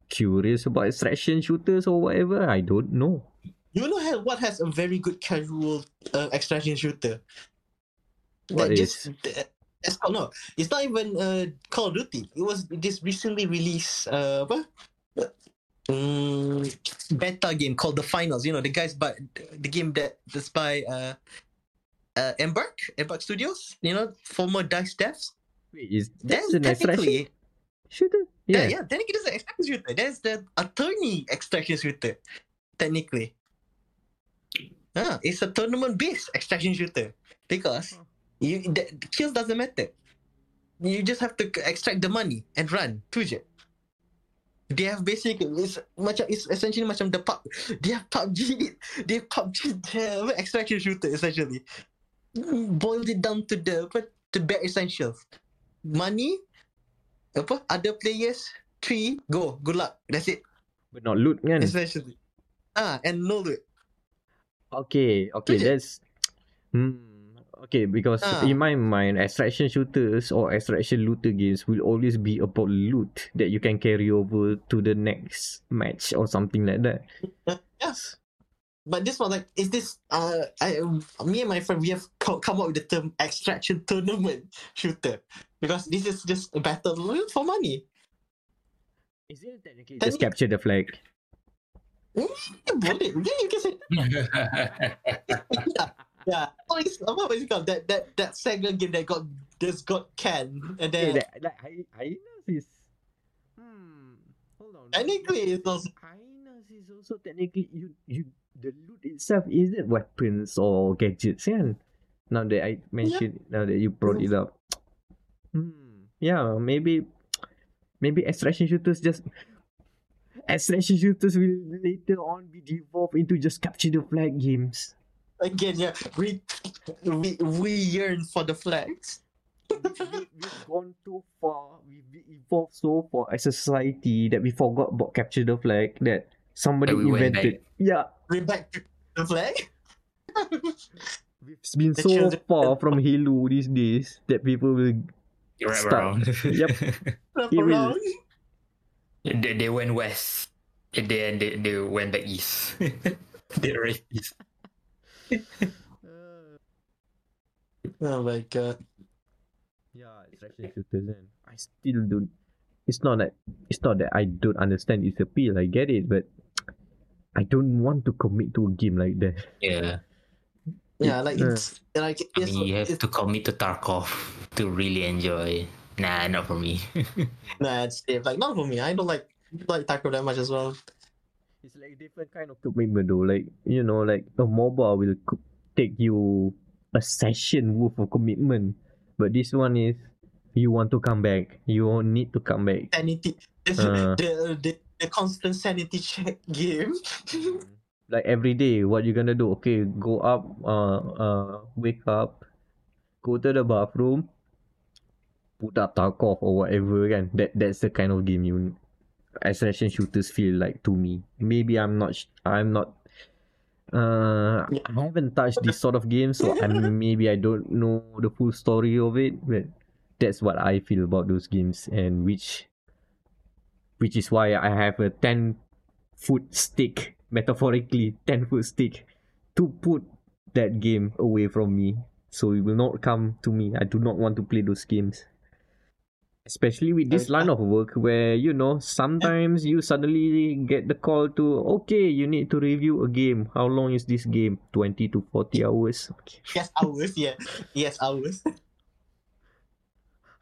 curious about extraction shooters or whatever. I don't know. You know what has a very good casual extraction shooter? What that is? It's not even Call of Duty. It was this recently released beta game called The Finals. You know, the guys by the game that's by Embark Studios. You know, former Dice devs. Wait, is that's an extraction shooter? Yeah, technically it's an extraction shooter. That's the attorney extraction shooter. Technically, it's a tournament-based extraction shooter because the kills doesn't matter. You just have to extract the money and run. They have basically it's essentially macam the pub. They have PUBG their extraction shooter essentially. Boiled it down to the bare essentials. Money, other players, 3, go, good luck. That's it. But not loot, kan? Essentially. And no loot. Okay, that's okay, because in my mind, extraction shooters or extraction looter games will always be about loot that you can carry over to the next match or something like that. Yes. But this one, like, is this... me and my friend, we have come up with the term extraction tournament shooter because this is just a battle for money. Is it technically just capture the flag? You can say that. Yeah, what was it called? That second game that got canned, and then Hyenas is. Hold on. Technically, it's also Hyenas is also technically you the loot itself isn't weapons or gadgets, yeah? Now that I mentioned, now that you brought it up. Yeah, maybe extraction shooters just. Extraction shooters will later on be devolved into just capture the flag games. Again, yeah, we yearn for the flags. We've gone too far. We've evolved so far as a society that we forgot about capture the flag. That somebody invented. We're back to the flag. We've been so far from Halo these days that people will stop. Yep. They went west, and then they went back east. They're right east. Oh my god. Yeah, extraction shooters, and I still don't. It's not that I don't understand its appeal. I get it, but I don't want to commit to a game like that. You have to commit to Tarkov to really enjoy. Nah, not for me. Not for me. I don't like Tarkov that much as well. It's like a different kind of commitment though. Like, you know, like a MOBA will take you a session worth of commitment. But this one is, you want to come back. You need to come back. Sanity. The constant sanity check game. Like every day, what you gonna do? Okay, go up, wake up, go to the bathroom, put up Tarkov or whatever kan. That's the kind of game you... extraction shooters feel like to me. Maybe I haven't touched this sort of game, so maybe I don't know the full story of it, but that's what I feel about those games, and which is why I have a 10-foot stick, metaphorically 10-foot stick, to put that game away from me. So it will not come to me. I do not want to play those games. Especially with this line of work where, you know, sometimes you suddenly get the call to, okay, you need to review a game. How long is this game? 20 to 40 hours. Okay. Yes, hours, yeah. Yes, hours.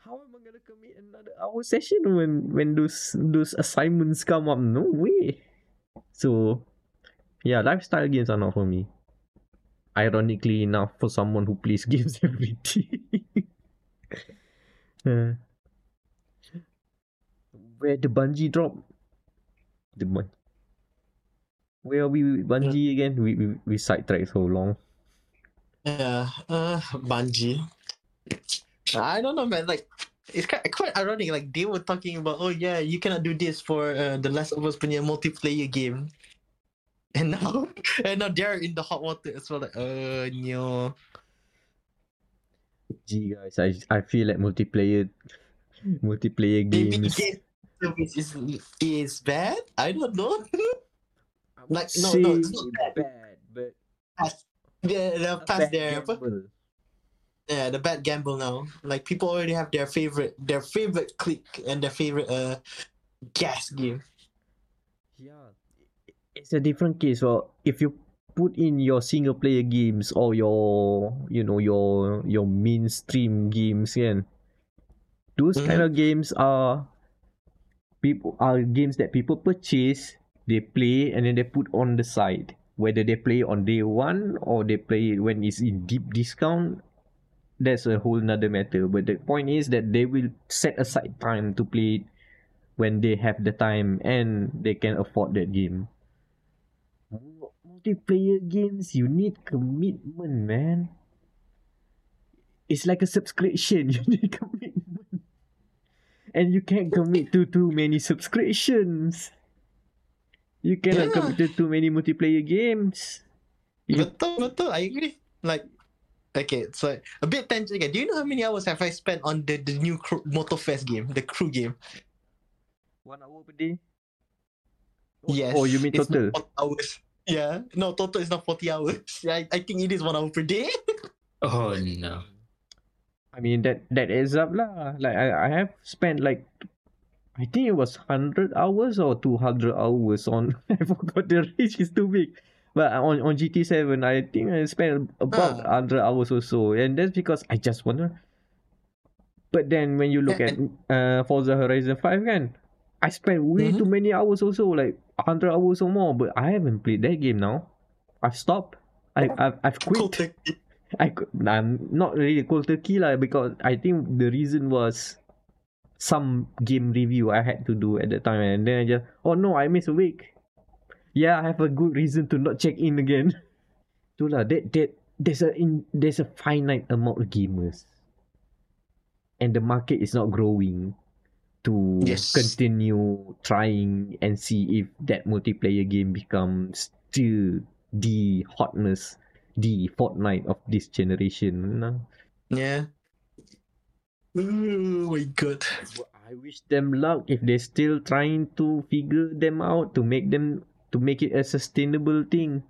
How am I going to commit another hour session when those assignments come up? No way. So, yeah, lifestyle games are not for me. Ironically enough, for someone who plays games every day. Where the Bungie drop? Where are we with Bungie again? We sidetracked so long. Yeah, Bungie. I don't know, man. Like, it's quite ironic. Like, they were talking about, oh yeah, you cannot do this for The Last of Us punya multiplayer game. And now they're in the hot water as well. Like, no. Gee, guys, I feel like multiplayer games. Which is bad? I don't know. Like, no, it's not bad. But they're past their the bad gamble now. Like, people already have their favorite clique and their favorite gas game. Yeah, it's a different case. Well, if you put in your single player games or your, you know, your mainstream games, and those kind of games are games that people purchase, they play, and then they put on the side. Whether they play on day one or they play when it's in deep discount, that's a whole nother matter. But the point is that they will set aside time to play it when they have the time and they can afford that game. Multiplayer games, you need commitment, man. It's like a subscription. You need commitment. And you can't commit to too many subscriptions. You cannot commit to too many multiplayer games. Betul, I agree. Like, okay, so a bit tangent again. Do you know how many hours have I spent on the new Motorfest game, the crew game? 1 hour per day? Yes. Oh, you mean total? It's not 40 hours. Yeah, no, total is not 40 hours. Yeah, I think it is 1 hour per day. Oh no! I mean that adds up lah. Like I have spent like, I think it was 100 hours or 200 hours on. I forgot, the range is too big. But on GT7, I think I spent about 100 hours or so, and that's because I just wanna. But then when you look at Forza Horizon 5, kan, I spent way too many hours also, like 100 hours or more. But I haven't played that game now. I've stopped. I've quit. I'm not really cold turkey lah, because I think the reason was some game review I had to do at the time, and then I just, oh no, I missed a week. Yeah, I have a good reason to not check in again. Itulah, there's a finite amount of gamers, and the market is not growing to continue trying and see if that multiplayer game becomes still the hotness, the Fortnite of this generation. No? Yeah. Oh my god. I wish them luck if they're still trying to figure them out to make it a sustainable thing.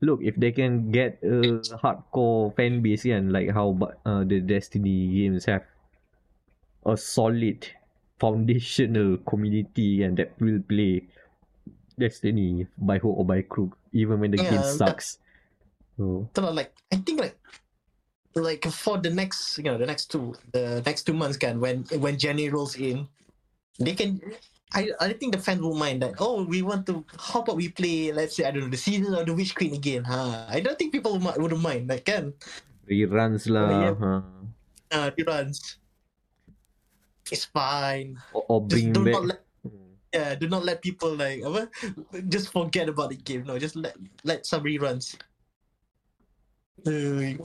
Look, if they can get a hardcore fan base, and like how the Destiny games have a solid foundational community, and that will play Destiny by hook or by crook, even when the game sucks. So like, I think like for the next, you know, the next two months, kan, when Jenny rolls in, they can. I think the fans won't mind that. Oh, we want to. How about we play? Let's say, I don't know, the season of the Witch Queen again. Huh? I don't think people wouldn't mind that, kan. Reruns lah. Yeah. Reruns. It's fine. Or bring back. Yeah, do not let people like just forget about the game. No, just let some reruns. There's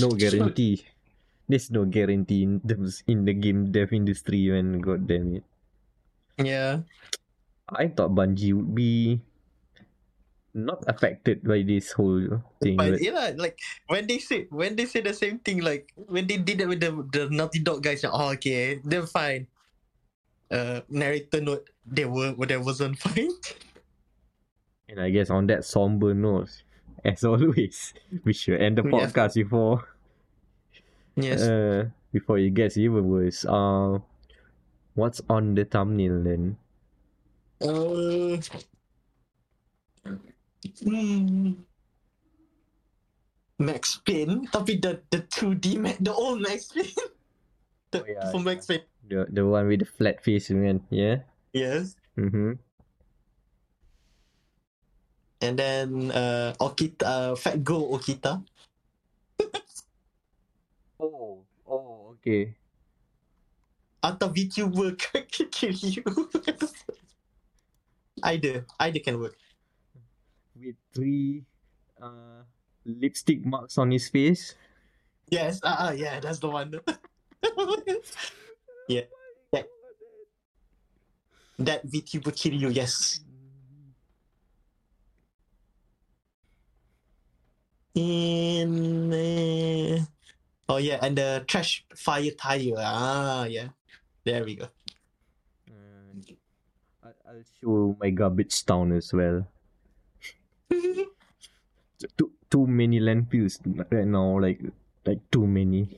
no guarantee in the game dev industry, man. God damn it. Yeah, I thought Bungie would be not affected by this whole thing. But yeah, like when they say the same thing, like when they did it with the Naughty Dog guys, like, oh okay, they're fine. Narrator note, they wasn't fine. And I guess on that somber note, as always, we should end the podcast before it gets even worse. What's on the thumbnail then? Max Payne, tapi the 2D the old Max Payne. Max Payne. The one with the flat face, man. Yeah. Yes. Mm-hmm. And then Okita, Fate/Go Okita. oh, okay. Atau VTuber can kill you. Either can work. With 3 lipstick marks on his face. Yes, yeah, that's the one. Yeah. That VTuber kill you, yes. And the trash fire tire. Yeah. There we go. I'll show my garbage town as well. Too many landfills right now, like too many.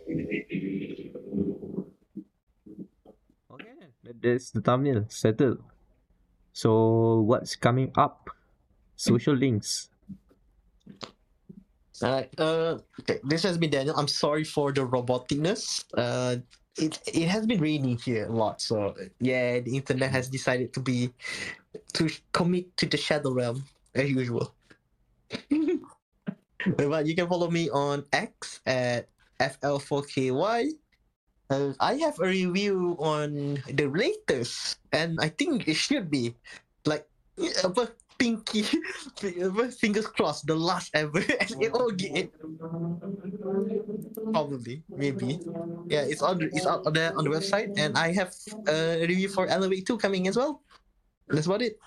Okay, that's the thumbnail settled. So what's coming up? Social links. Alright, this has been Daniel. I'm sorry for the roboticness. It has been raining here a lot, so yeah, the internet has decided to commit to the shadow realm as usual. But you can follow me on X at FL4KY. I have a review on the latest, and I think it should be like pinky, fingers crossed, the last ever SAO game. Probably, maybe. Yeah, it's out there on the website, and I have a review for Alan Wake 2 coming as well. That's about it.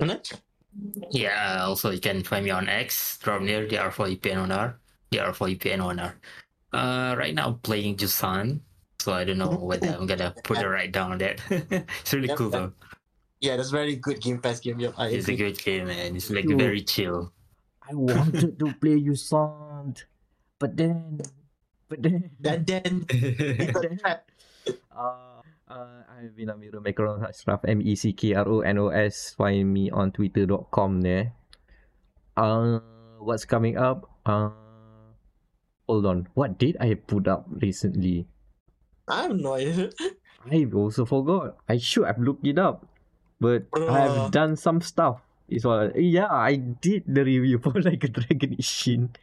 Anat? Yeah, also you can find me on X, Dromnir, DR4EPN on R. Right now I'm playing Jusan, so I don't know whether I'm gonna put it right down on that. It's really cool though. Yeah, that's a very good Game Pass game. Yep, it's a good game, man. It's like very chill. I wanted to play Jusan, but then I'm Vinamiro Mekron Ashraf, MECKRONOS. Find me on twitter.com there. What's coming up? Hold on. What did I put up recently? I have no idea. I also forgot. I should have looked it up. But I've done some stuff. I did the review for Like a Dragon Ishin.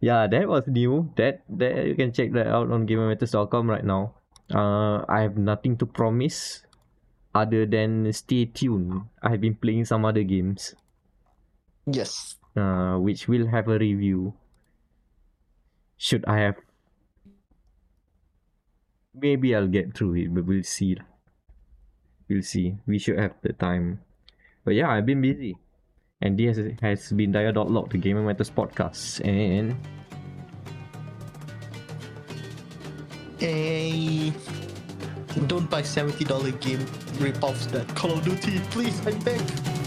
Yeah, that was new. That you can check that out on GamerMatters.com right now. I have nothing to promise other than stay tuned. I've been playing some other games. Yes. Which will have a review. Should I have? Maybe I'll get through it, but we'll see. We'll see. We should have the time. But yeah, I've been busy. And this has been DIA.log, the Gamer Matters podcast. And... hey, don't buy $70 game ripoffs that Call of Duty, please, I'm back.